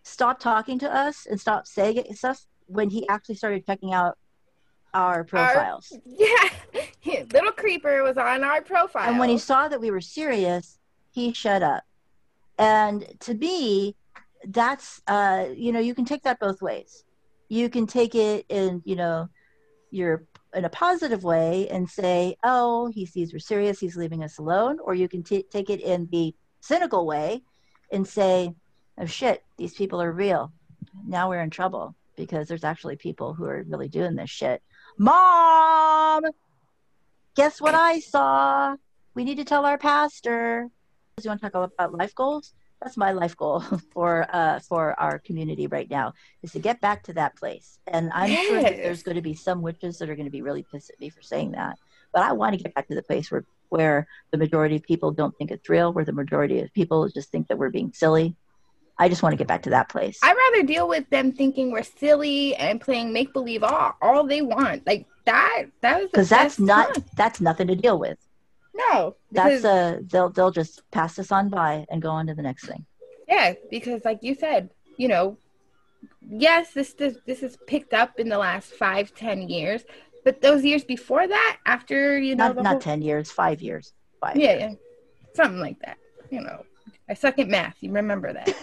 stopped talking to us and stopped saying stuff when he actually started checking out our profiles. Yeah, little creeper was on our profile. And when he saw that we were serious, he shut up. And to me, that's, you know, you can take that both ways. You can take it in, you know, you're in a positive way and say, oh, he sees we're serious, he's leaving us alone. Or you can take it in the cynical way and say, oh, shit, these people are real. Now we're in trouble because there's actually people who are really doing this shit. Mom, guess what I saw? We need to tell our pastor. You want to talk about life goals? That's my life goal for our community right now, is to get back to that place. And I'm sure that there's going to be some witches that are going to be really pissed at me for saying that. But I want to get back to the place where the majority of people don't think it's real, where the majority of people just think that we're being silly. I just want to get back to that place. I'd rather deal with them thinking we're silly and playing make-believe all they want. Like that was because that's nothing to deal with. No, that's they'll just pass us on by and go on to the next thing. Yeah, because like you said, you know, yes, this is picked up in the last 5-10 years, but those years before that, after you know, not 10 years, 5 years, yeah, something like that. You know, I suck at math. You remember that.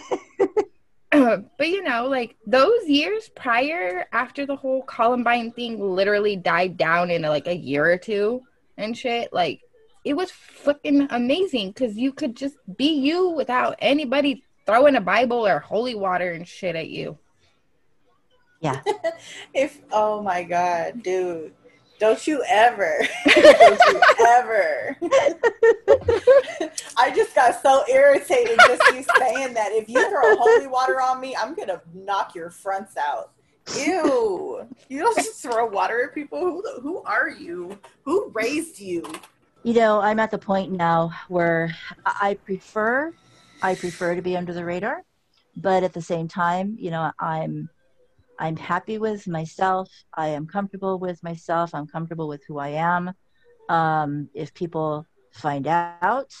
But you know, like those years prior, after the whole Columbine thing literally died down in like a year or two and shit, like. It was fucking amazing because you could just be you without anybody throwing a Bible or holy water and shit at you. Yeah. Oh my God, dude. Don't you ever. Don't you ever. I just got so irritated just you saying that. If you throw holy water on me, I'm going to knock your fronts out. Ew. You don't just throw water at people. Who are you? Who raised you? You know, I'm at the point now where I prefer to be under the radar, but at the same time, you know, I'm happy with myself. I am comfortable with myself. I'm comfortable with who I am. If people find out,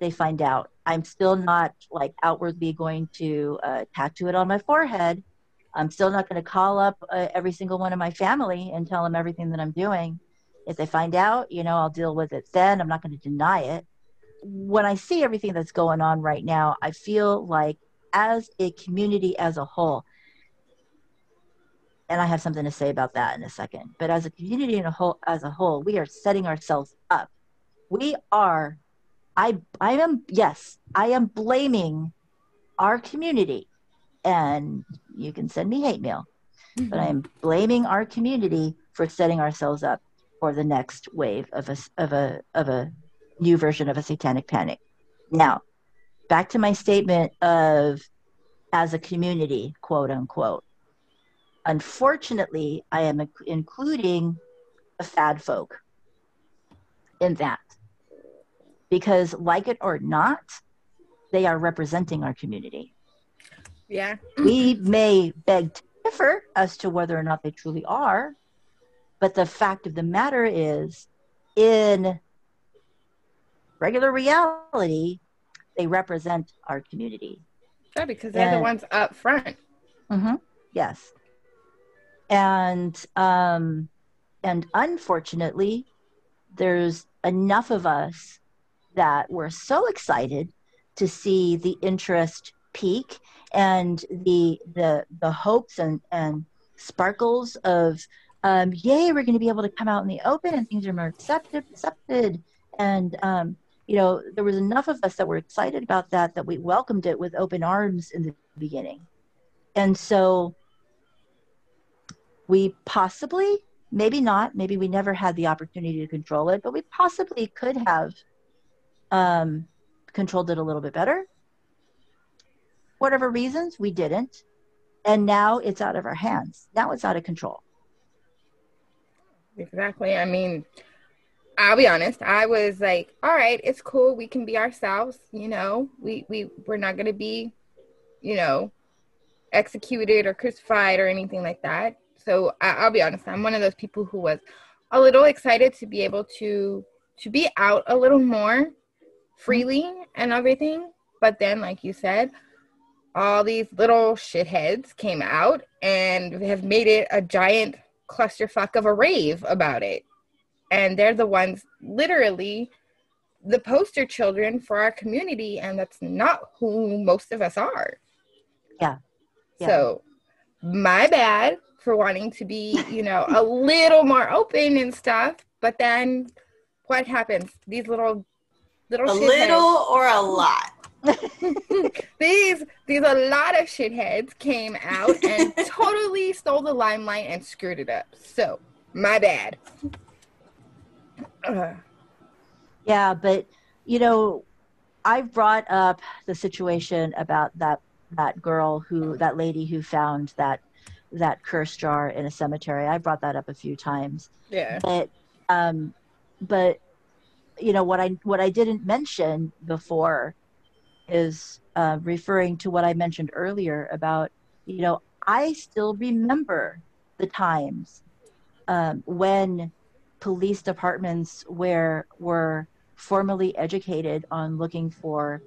they find out. I'm still not like outwardly going to tattoo it on my forehead. I'm still not going to call up every single one of my family and tell them everything that I'm doing. If they find out, you know, I'll deal with it then. I'm not going to deny it. When I see everything that's going on right now, I feel like as a community as a whole, and I have something to say about that in a second, but as a community as a whole, we are setting ourselves up. We are, I am blaming our community, and you can send me hate mail, but I am blaming our community for setting ourselves up. Or the next wave of a new version of a satanic panic. Now, back to my statement of as a community, quote unquote. Unfortunately, I am including the fad folk in that. Because like it or not, they are representing our community. Yeah. We may beg to differ as to whether or not they truly are. But the fact of the matter is, in regular reality, they represent our community. Yeah, because they're the ones up front. Mm-hmm, yes. And unfortunately, there's enough of us that we're so excited to see the interest peak and the hopes and sparkles of yay, we're going to be able to come out in the open and things are more accepted. And, you know, there was enough of us that were excited about that we welcomed it with open arms in the beginning. And so we possibly, maybe not, maybe we never had the opportunity to control it, but we possibly could have controlled it a little bit better. Whatever reasons, we didn't. And now it's out of our hands. Now it's out of control. Exactly. I mean, I'll be honest. I was like, all right, it's cool. We can be ourselves. You know, we're not going to be, you know, executed or crucified or anything like that. So I'll be honest. I'm one of those people who was a little excited to be able to be out a little more freely and everything. But then, like you said, all these little shitheads came out and have made it a giant clusterfuck of a rave about it. And they're the ones, literally, the poster children for our community, and that's not who most of us are. Yeah. Yeah. So, my bad for wanting to be, you know, a little more open and stuff, but then what happens? These little shitheads. A little or a lot? These a lot of shitheads came out and totally stole the limelight and screwed it up. So, my bad. Yeah, but, you know, I've brought up the situation about that girl who, that lady who found that curse jar in a cemetery. I brought that up a few times. Yeah. But you know, what I didn't mention before is referring to what I mentioned earlier about, you know, I still remember the times when police departments were formally educated on looking for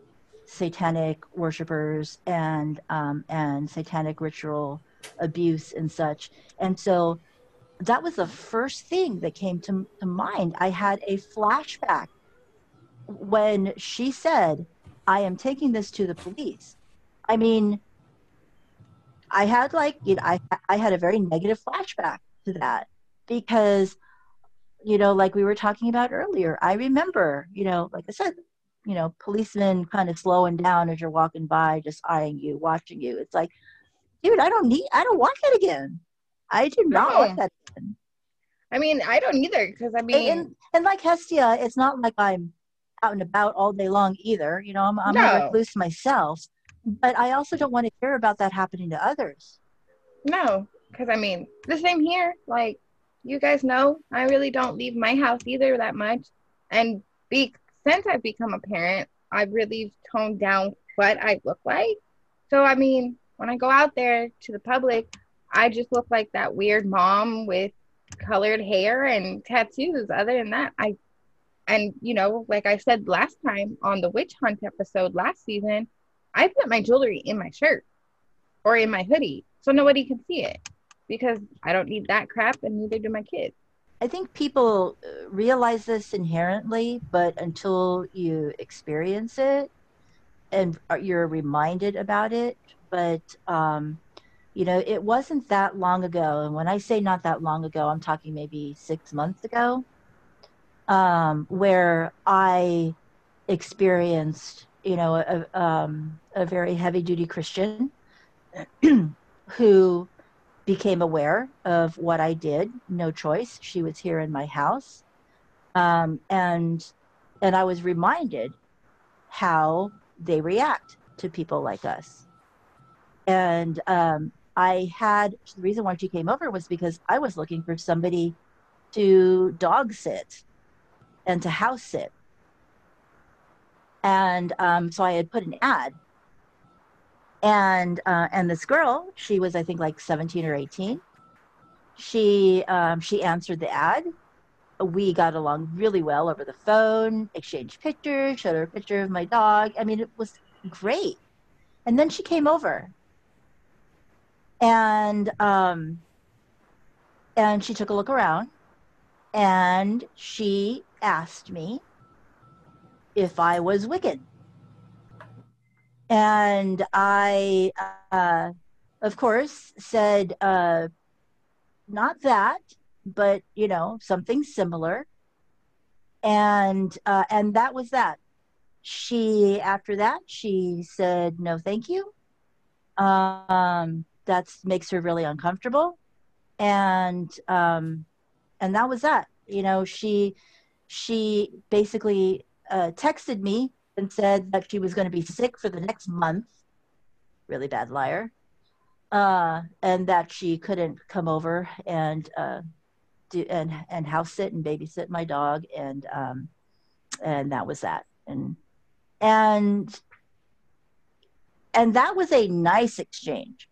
satanic worshipers and satanic ritual abuse and such. And so that was the first thing that came to mind. I had a flashback when she said, I am taking this to the police. I mean, I had I had a very negative flashback to that because, you know, like we were talking about earlier, I remember, you know, like I said, you know, policemen kind of slowing down as you're walking by, just eyeing you, watching you. It's like, dude, I don't want that again. I do not want that again. I mean, I don't either, because I mean. And like Hestia, it's not like I'm out and about all day long either. You know, I'm a recluse myself. But I also don't want to hear about that happening to others. No, because I mean, the same here. Like, you guys know, I really don't leave my house either that much. And since I've become a parent, I've really toned down what I look like. So, I mean, when I go out there to the public, I just look like that weird mom with colored hair and tattoos. Other than that, and you know, like I said last time on the witch hunt episode last season, I put my jewelry in my shirt or in my hoodie so nobody can see it. Because I don't need that crap, and neither do my kids. I think people realize this inherently, but until you experience it and you're reminded about it. But, you know, it wasn't that long ago. And when I say not that long ago, I'm talking maybe 6 months ago, where I experienced, you know, a very heavy-duty Christian who became aware of what I did. No choice. She was here in my house. And I was reminded how they react to people like us. And the reason why she came over was because I was looking for somebody to dog sit and to house sit. And so I had put an ad. And this girl, she was, I think, like 17 or 18. She answered the ad. We got along really well over the phone, exchanged pictures, showed her a picture of my dog. I mean, it was great. And then she came over. And she took a look around. And she asked me if I was Wiccan. And I, of course, said, not that, but, you know, something similar. And that was that. After that, she said, no, thank you. That makes her really uncomfortable. And that was that. You know, she basically texted me and said that she was going to be sick for the next month, really bad liar, and that she couldn't come over and house sit and babysit my dog, and that was that, and that was a nice exchange.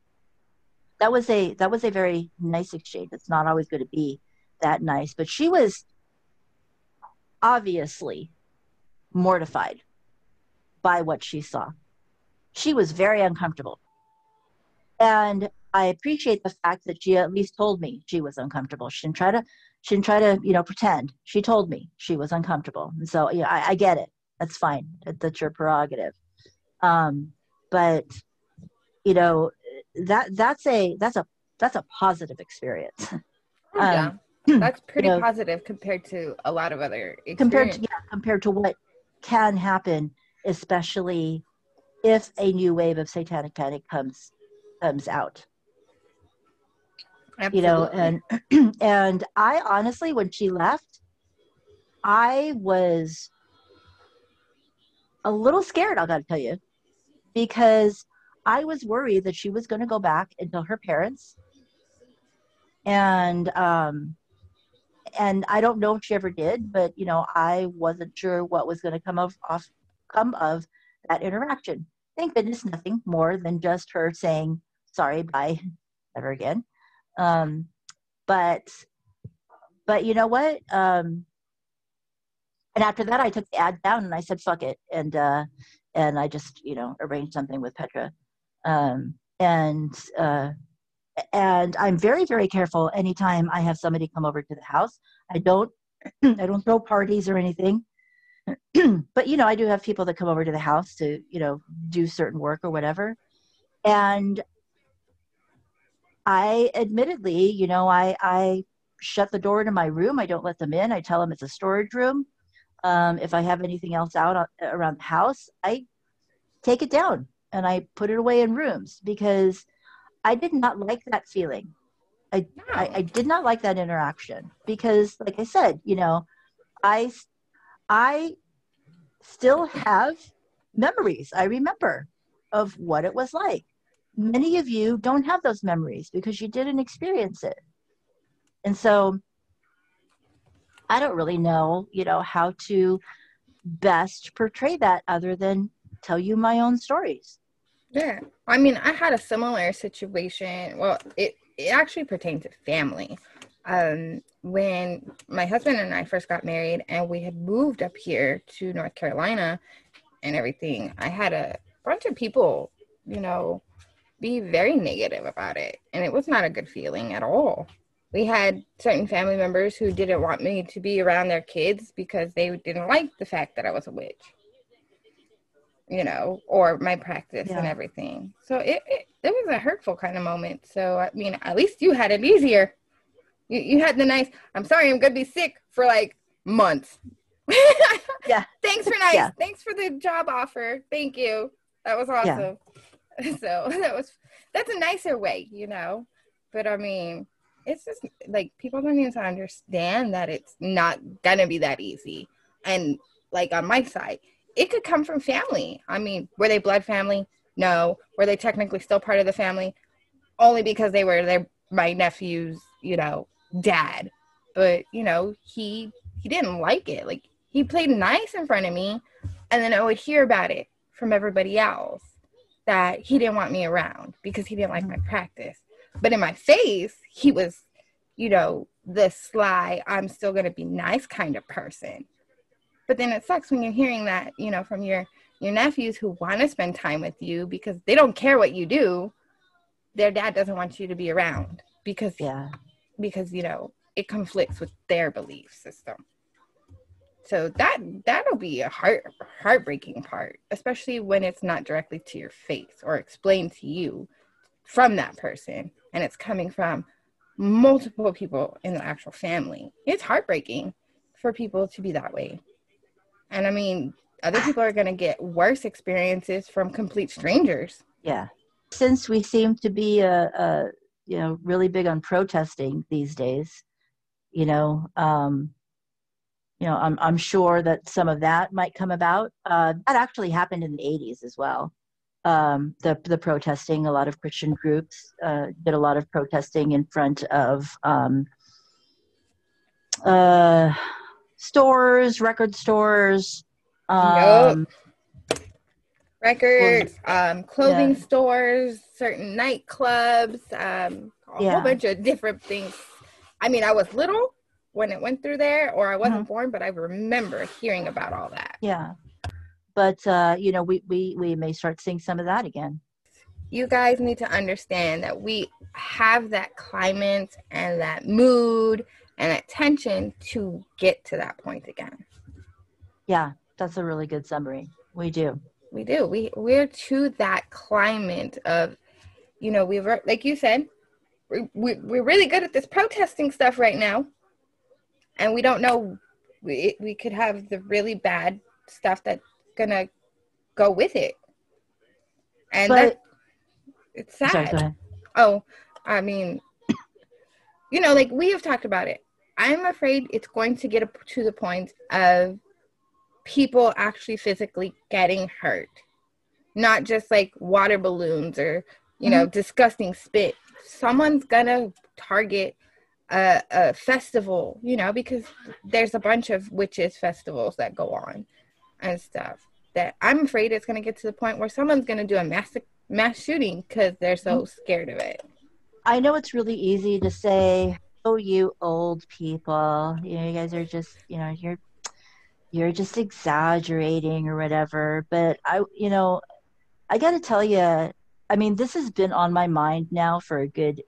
That was a very nice exchange. It's not always going to be that nice, but she was obviously mortified by what she saw. She was very uncomfortable. And I appreciate the fact that she at least told me she was uncomfortable. She didn't try to, you know, pretend. She told me she was uncomfortable. And so, yeah, I get it. That's fine. That's your prerogative. But you know, that's a positive experience. Yeah. That's pretty positive compared to a lot of other experiences. Compared to what can happen, especially if a new wave of satanic panic comes out. Absolutely. You know, and I honestly, when she left, I was a little scared, I gotta tell you, because I was worried that she was going to go back and tell her parents. And I don't know if she ever did, but you know, I wasn't sure what was going to come of that interaction. Thank goodness, nothing more than just her saying, sorry, bye, never again. But you know what? And after that, I took the ad down and I said, fuck it. And I just, you know, arranged something with Petra. And I'm very, very careful anytime I have somebody come over to the house. I don't throw parties or anything. But, you know, I do have people that come over to the house to, you know, do certain work or whatever. And I admittedly, you know, I shut the door to my room. I don't let them in. I tell them it's a storage room. If I have anything else out around the house, I take it down and I put it away in rooms, because I did not like that feeling. I did not like that interaction, because like I said, you know, I still have memories. I remember of what it was like. Many of you don't have those memories because you didn't experience it. And so I don't really know, you know, how to best portray that other than tell you my own stories. Yeah. I mean, I had a similar situation. Well, it actually pertained to family. When my husband and I first got married and we had moved up here to North Carolina and everything, I had a bunch of people, you know, be very negative about it. And it was not a good feeling at all. We had certain family members who didn't want me to be around their kids because they didn't like the fact that I was a witch, you know, or my practice and everything. So it was a hurtful kind of moment. So, I mean, at least you had it easier. You had the nice, I'm sorry, I'm going to be sick for like months. Yeah. Thanks for nice. Yeah. Thanks for the job offer. Thank you. That was awesome. Yeah. So that's a nicer way, you know, but I mean, it's just like people don't need to understand that it's not gonna be that easy. And like on my side, it could come from family. I mean, were they blood family? No. Were they technically still part of the family? Only because they were my nephew's, you know, dad. But you know, he didn't like it. Like he played nice in front of me, and then I would hear about it from everybody else that he didn't want me around because he didn't like my practice. But in my face, he was, you know, the sly, I'm still going to be nice kind of person. But then it sucks when you're hearing that, you know, from your nephews who want to spend time with you because they don't care what you do. Their dad doesn't want you to be around because, you know, it conflicts with their belief system. So that'll be a heartbreaking part, especially when it's not directly to your face or explained to you from that person, and it's coming from multiple people in the actual family. It's heartbreaking for people to be that way. And I mean, other people are going to get worse experiences from complete strangers. Yeah. Since we seem to be, you know, really big on protesting these days, you know, I'm sure that some of that might come about. That actually happened in the 80s as well. The protesting, a lot of Christian groups did a lot of protesting in front of stores, record stores, records, clothing stores, certain nightclubs, a whole bunch of different things. I mean, I was little when it went through there, or I wasn't born, but I remember hearing about all that. Yeah. But, you know, we may start seeing some of that again. you guys need to understand that we have that climate and that mood and that tension to get to that point again. Yeah, that's a really good summary. We do. We're to that climate of, you know, we've, like you said, we're really good at this protesting stuff right now. And we don't know, we could have the really bad stuff that's going to go with it. And it's sad. Sorry, oh, I mean, you know, like we have talked about it. I'm afraid it's going to get to the point of people actually physically getting hurt. Not just like water balloons or, you know, disgusting spit. Someone's going to target a festival, you know, because there's a bunch of witches festivals that go on and stuff. That I'm afraid it's going to get to the point where someone's going to do a mass shooting because they're so scared of it. I know it's really easy to say, oh, you old people, you know, you guys are just, you know, you're just exaggerating or whatever. But I, you know, I got to tell you, I mean, this has been on my mind now for a good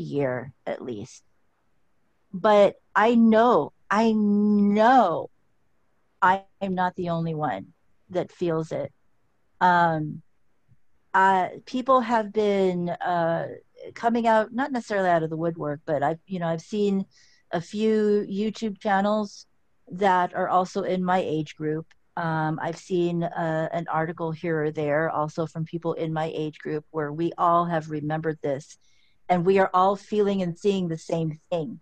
year at least. But I know I am not the only one that feels it. People have been coming out, not necessarily out of the woodwork, but I've seen a few YouTube channels that are also in my age group. I've seen an article here or there also from people in my age group where we all have remembered this, and we are all feeling and seeing the same thing,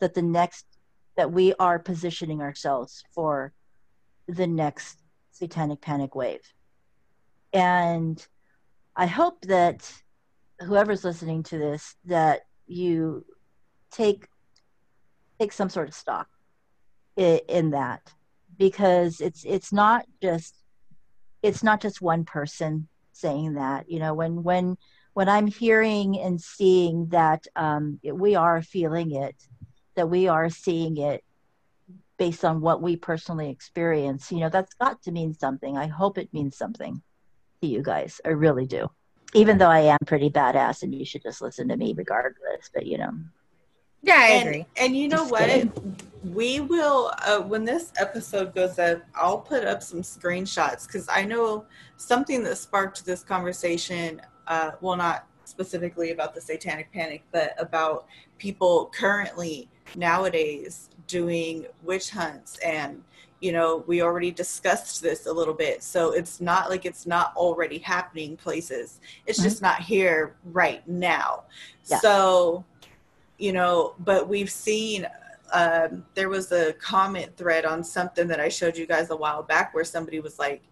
that we are positioning ourselves for the next satanic panic wave. And I hope that whoever's listening to this, that you take some sort of stock in that, because it's not just one person saying that. You know, when I'm hearing and seeing that we are feeling it, that we are seeing it based on what we personally experience, you know, that's got to mean something. I hope it means something to you guys. I really do. Even though I am pretty badass and you should just listen to me regardless, but you know. Yeah, I agree. And you know just what? Kidding. We will, when this episode goes up, I'll put up some screenshots, because I know something that sparked this conversation, well, not specifically about the satanic panic, but about people currently nowadays doing witch hunts. And, you know, we already discussed this a little bit. So it's not like it's not already happening places. It's just not here right now. Yeah. So, you know, but we've seen, there was a comment thread on something that I showed you guys a while back where somebody was like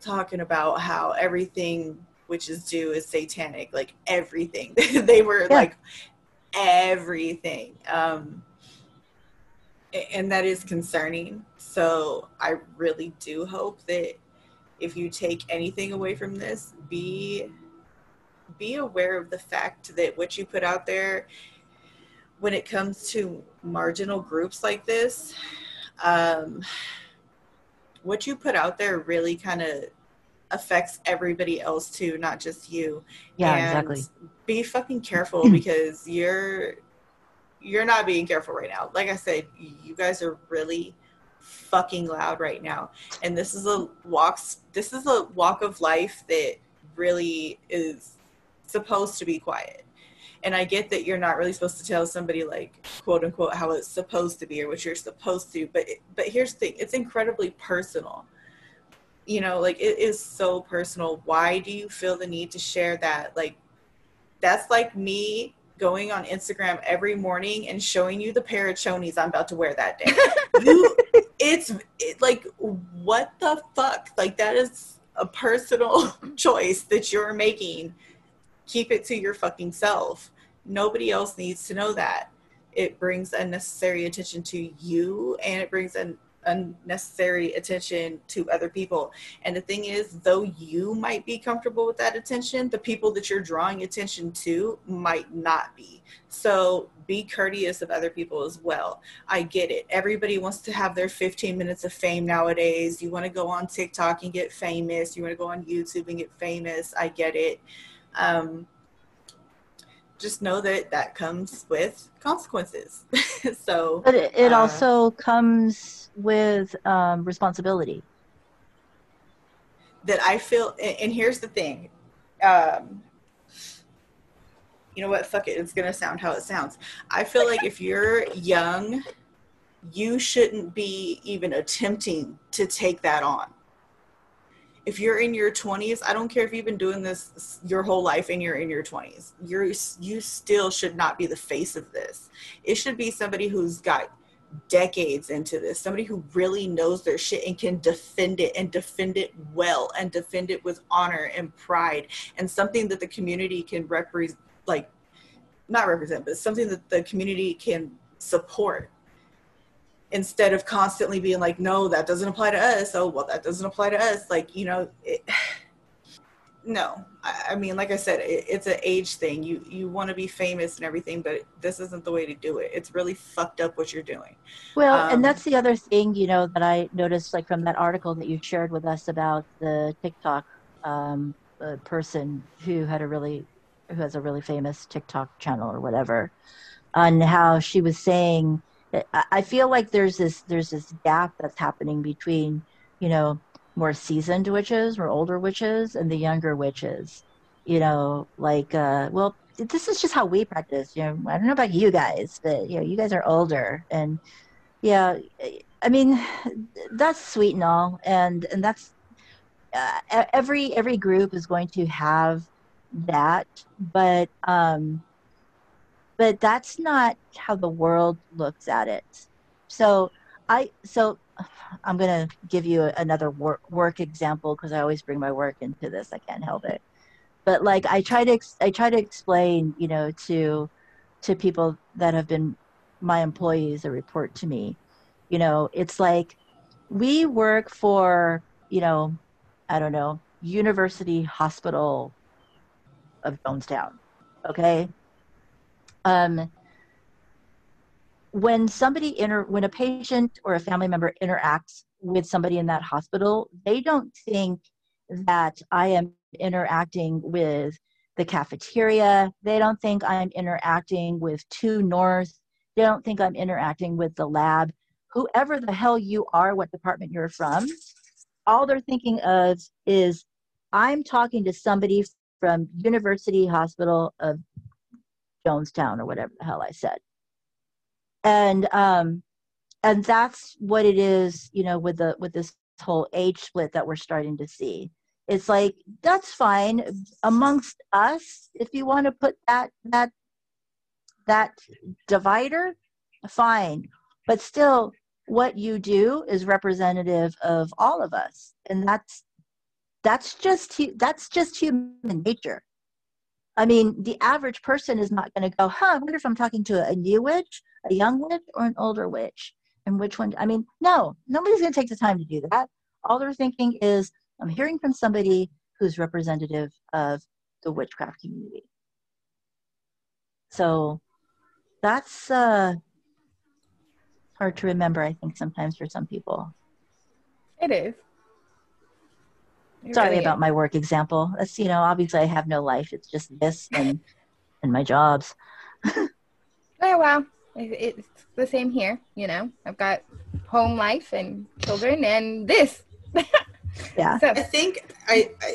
talking about how everything witches do is satanic, like everything. They were like everything. And that is concerning. So I really do hope that if you take anything away from this, be aware of the fact that what you put out there when it comes to marginal groups like this, what you put out there really kind of affects everybody else too, not just you. Yeah, and exactly. Be fucking careful, because you're not being careful right now. Like I said, you guys are really fucking loud right now, and this is a walk of life that really is supposed to be quiet. And I get that you're not really supposed to tell somebody, like, quote unquote, how it's supposed to be or what you're supposed to, but here's the thing, it's incredibly personal. You know, like, it is so personal. Why do you feel the need to share that? Like, that's like me going on Instagram every morning and showing you the pair of chonies I'm about to wear that day. Like, what the fuck? Like, that is a personal choice that you're making. Keep it to your fucking self. Nobody else needs to know that. It brings unnecessary attention to you, and it brings unnecessary attention to other people. And the thing is, though you might be comfortable with that attention, the people that you're drawing attention to might not be. So be courteous of other people as well. I get it. Everybody wants to have their 15 minutes of fame nowadays. You want to go on TikTok and get famous. You want to go on YouTube and get famous. I get it. Just know that that comes with consequences. So, but it also comes with responsibility. That I feel, and here's the thing. You know what? Fuck it. It's going to sound how it sounds. I feel like if you're young, you shouldn't be even attempting to take that on. If you're in your 20s, I don't care if you've been doing this your whole life and you're in your 20s, you still should not be the face of this. It should be somebody who's got decades into this, somebody who really knows their shit and can defend it, and defend it well, and defend it with honor and pride, and something that the community can represent, like, not represent, but something that the community can support. Instead of constantly being like, no, that doesn't apply to us. Oh, well, that doesn't apply to us. Like, you know, no. I mean, like I said, it's an age thing. You want to be famous and everything, but this isn't the way to do it. It's really fucked up what you're doing. Well, and that's the other thing, you know, that I noticed, like, from that article that you shared with us about the TikTok person who has a really famous TikTok channel or whatever, on how she was saying, I feel like there's this gap that's happening between, you know, more seasoned witches or older witches and the younger witches, you know, like, well, this is just how we practice. You know, I don't know about you guys, but, you know, you guys are older, and yeah, I mean, that's sweet and all. And that's, every group is going to have that, but that's not how the world looks at it. So I'm going to give you another work example, because I always bring my work into this. I can't help it. But, like, I try to explain, you know, to people that have been my employees that report to me, you know, it's like, we work for, you know, I don't know, University Hospital of Jonestown. Okay. When somebody when a patient or a family member interacts with somebody in that hospital, they don't think that I am interacting with the cafeteria. They don't think I'm interacting with 2 North. They don't think I'm interacting with the lab. Whoever the hell you are, what department you're from, all they're thinking of is, I'm talking to somebody from University Hospital of Jonestown, or whatever the hell I said. And that's what it is, you know, with this whole age split that we're starting to see. It's like, that's fine amongst us, if you want to put that divider, fine. But still, what you do is representative of all of us, and that's just human nature. I mean, the average person is not going to go, huh, I wonder if I'm talking to a new witch, a young witch, or an older witch. And which one? I mean, no, nobody's going to take the time to do that. All they're thinking is, I'm hearing from somebody who's representative of the witchcraft community. So that's hard to remember, I think, sometimes for some people. It is. Sorry about my work example. That's, you know, obviously I have no life. It's just this and my jobs. Oh, wow. It's the same here. You know, I've got home life and children and this. Yeah. So. I think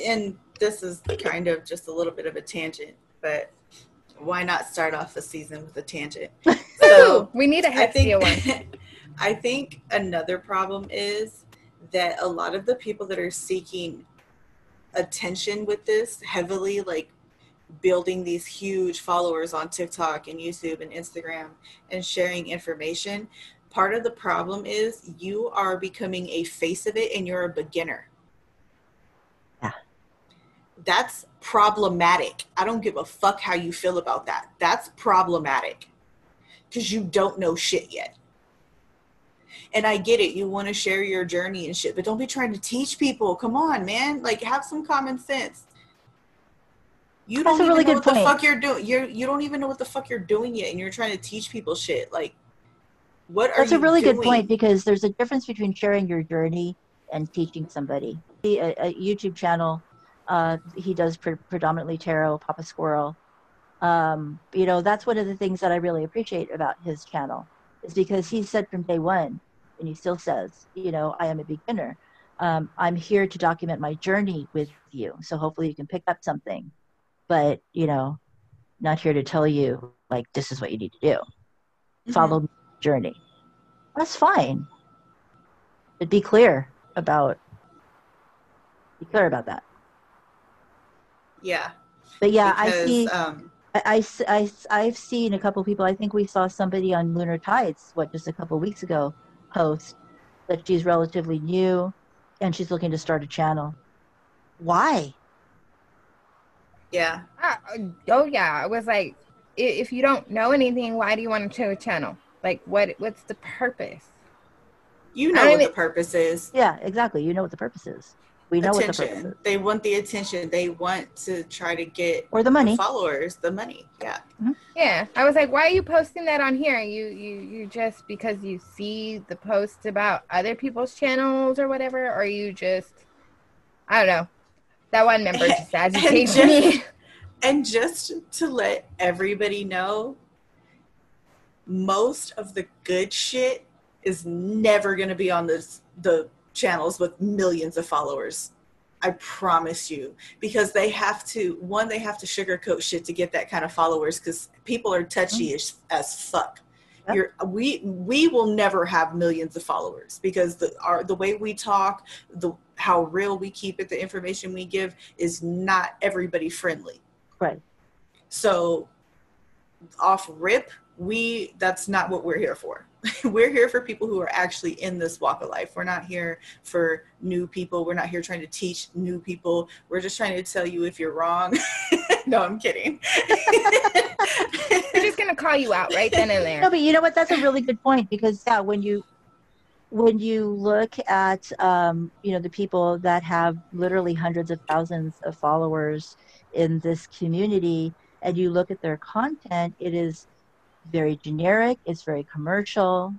and this is kind of just a little bit of a tangent, but why not start off the season with a tangent? So we need a Hestia one. I think another problem is that a lot of the people that are seeking attention with this heavily, like, building these huge followers on TikTok and YouTube and Instagram and sharing information, part of the problem is you are becoming a face of it and you're a beginner. Yeah. That's problematic. I don't give a fuck how you feel about that. That's problematic because you don't know shit yet. And I get it. You want to share your journey and shit, but don't be trying to teach people. Come on, man. Like, have some common sense. You don't even know what the fuck you're doing. You don't even know what the fuck you're doing yet, and you're trying to teach people shit. Like, what are you doing? That's a really good point, because there's a difference between sharing your journey and teaching somebody. A YouTube channel He does predominantly tarot, Papa Squirrel. You know, that's one of the things that I really appreciate about his channel, is because he said from day one, and he still says, you know, I am a beginner. I'm here to document my journey with you. So hopefully you can pick up something, but, you know, not here to tell you, like, this is what you need to do. Mm-hmm. Follow the journey. That's fine. But be clear about that. Yeah. But yeah, because, I see, I've seen a couple people, I think we saw somebody on Lunar Tides, what, just a couple weeks ago, post that she's relatively new and she's looking to start a channel. Why? Yeah. Oh yeah. I was like, if you don't know anything, why do you want to show a channel? Like, what's the purpose? You know what the purpose is. Yeah, exactly. You know what the purpose is. We know what the purpose is. They want the attention. They want to try to get, or the money, the followers, the money. Yeah. Mm-hmm. Yeah. I was like, why are you posting that on here? You just because you see the posts about other people's channels or whatever, or you just, I don't know. That one member just agitates me. And just to let everybody know, most of the good shit is never going to be on the channels with millions of followers. I promise you. Because they have to, one, they have to sugarcoat shit to get that kind of followers, because people are touchy mm-hmm. as fuck. Yep. We will never have millions of followers, because the way we talk, how real we keep it, the information we give is not everybody friendly. Right. So off rip, that's not what we're here for. We're here for people who are actually in this walk of life. We're not here for new people. We're not here trying to teach new people. We're just trying to tell you if you're wrong. No, I'm kidding. We're just going to call you out right then and there. No, but you know what? That's a really good point, because yeah, when you look at, you know, the people that have literally hundreds of thousands of followers in this community, and you look at their content, it is very generic, it's very commercial,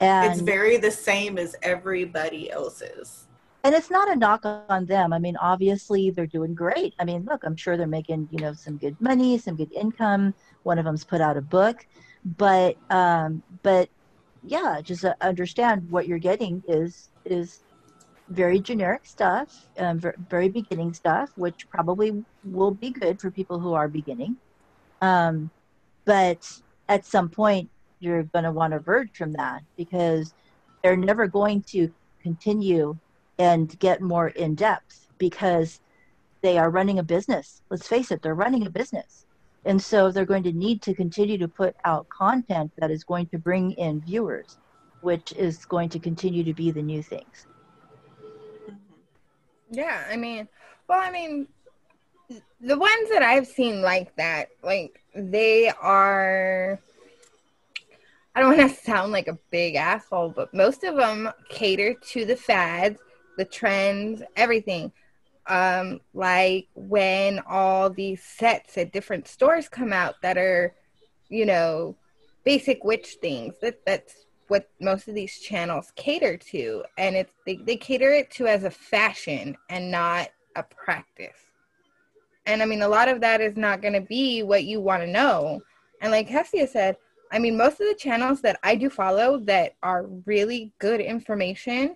and it's very the same as everybody else's. And it's not a knock on them. I mean, obviously they're doing great. I mean, look, I'm sure they're making, you know, some good money, some good income. One of them's put out a book, but yeah, just understand what you're getting is very generic stuff, very beginning stuff, which probably will be good for people who are beginning. But at some point, you're going to want to verge from that, because they're never going to continue and get more in depth, because they are running a business. Let's face it, they're running a business. And so they're going to need to continue to put out content that is going to bring in viewers, which is going to continue to be the new things. Yeah, I mean, the ones that I've seen like that, like, they are, I don't want to sound like a big asshole, but most of them cater to the fads, the trends, everything. Like when all these sets at different stores come out that are, you know, basic witch things, that's what most of these channels cater to. And it's they cater it to as a fashion and not a practice. And I mean, a lot of that is not going to be what you want to know. And like Hestia said, I mean, most of the channels that I do follow that are really good information,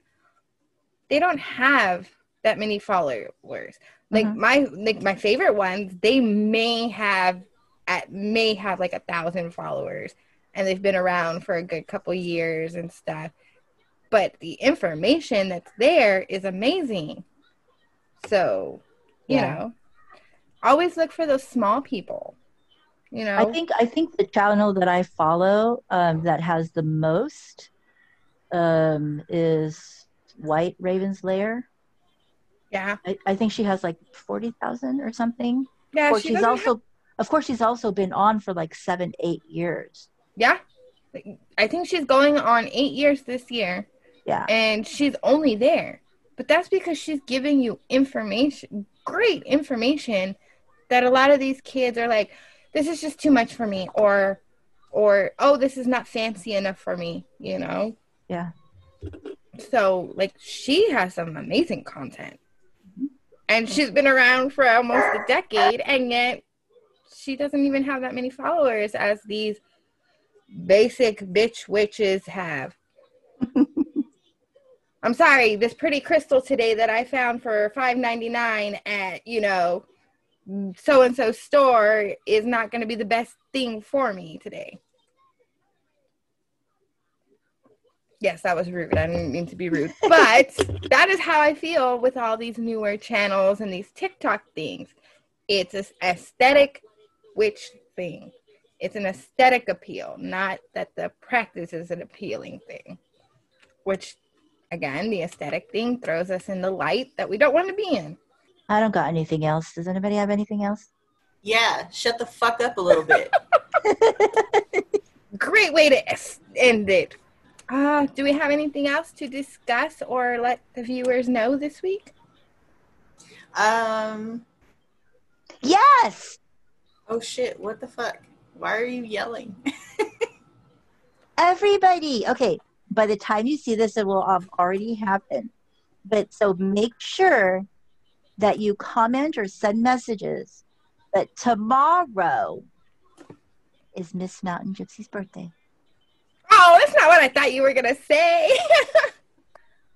they don't have that many followers. Mm-hmm. Like my favorite ones, they may have like 1,000 followers, and they've been around for a good couple years and stuff. But the information that's there is amazing. So, you know. Always look for those small people, you know. I think the channel that I follow that has the most is White Raven's Lair. Yeah, I think she has like 40,000 or something. Yeah, she's also been on for like 7-8 years. Yeah, I think she's going on 8 years this year. Yeah, and she's only there, but that's because she's giving you information, great information. That a lot of these kids are like, this is just too much for me, or oh, this is not fancy enough for me, you know? Yeah. So, like, she has some amazing content. Mm-hmm. And she's been around for almost a decade, and yet she doesn't even have that many followers as these basic bitch witches have. I'm sorry, this pretty crystal today that I found for $5.99 at, you know, so-and-so store is not going to be the best thing for me today. Yes, that was rude. I didn't mean to be rude. But that is how I feel with all these newer channels and these TikTok things. It's an aesthetic witch thing. It's an aesthetic appeal, not that the practice is an appealing thing. Which, again, the aesthetic thing throws us in the light that we don't want to be in. I don't got anything else. Does anybody have anything else? Yeah, shut the fuck up a little bit. Great way to end it. Do we have anything else to discuss or let the viewers know this week? Yes! Oh shit, what the fuck? Why are you yelling? Everybody! Okay, by the time you see this, it will have already happened. But so make sure that you comment or send messages. But tomorrow is Miss Mountain Gypsy's birthday. Oh, that's not what I thought you were going to say.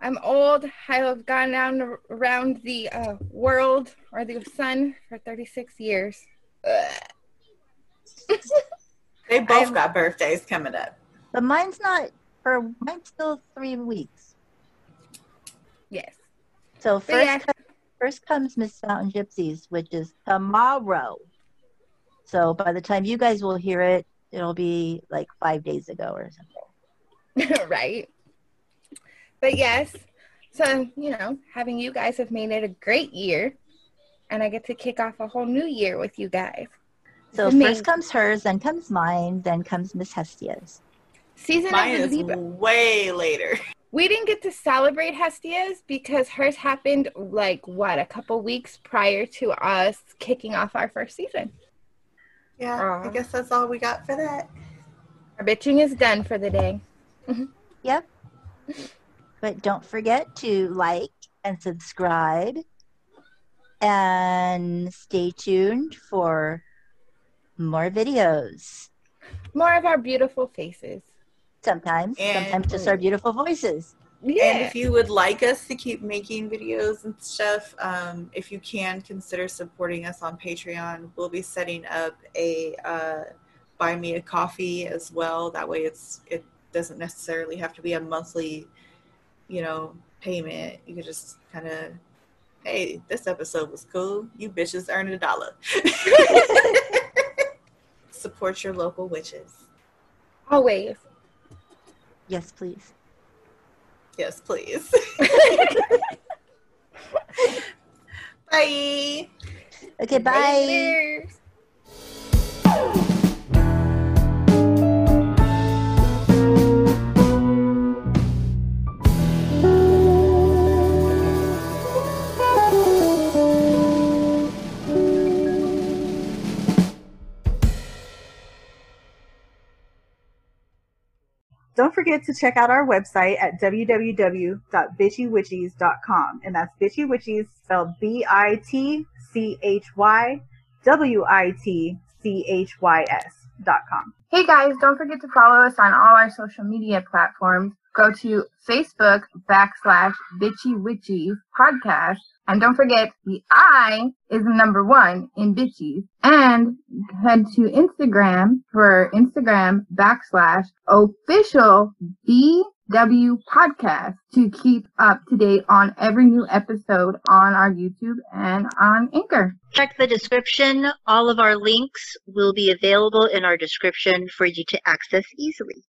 I'm old. I have gone down around the world or the sun for 36 years. They both got birthdays coming up. But mine's not, or mine's still 3 weeks. Yes. So first comes Miss Mountain Gypsies, which is tomorrow. So by the time you guys will hear it, it'll be like 5 days ago or something. Right. But yes, so, you know, having you guys have made it a great year, and I get to kick off a whole new year with you guys. So first comes hers, then comes mine, then comes Miss Hestia's. Season of the way later. We didn't get to celebrate Hestia's because hers happened like, what, a couple weeks prior to us kicking off our first season. Yeah, I guess that's all we got for that. Our bitching is done for the day. Yep. But don't forget to like and subscribe. And stay tuned for more videos. More of our beautiful faces. Sometimes just our beautiful voices. Yeah. And if you would like us to keep making videos and stuff, if you can, consider supporting us on Patreon. We'll be setting up a buy me a coffee as well. That way it doesn't necessarily have to be a monthly, you know, payment. You could just kind of, hey, this episode was cool. You bitches earned $1. Support your local witches. Always. Yes, please. Yes, please. Bye. Okay, bye. Cheers. Don't forget to check out our website at www.bitchywitchies.com. And that's Bitchy Witchies spelled BITCHYWITCHYS.com. Hey guys, don't forget to follow us on all our social media platforms. Go to Facebook.com/Bitchy Witchies Podcast. And don't forget, the I is the number 1 in bitchies. And head to Instagram for Instagram.com/officialBW podcast to keep up to date on every new episode on our YouTube and on Anchor. Check the description. All of our links will be available in our description for you to access easily.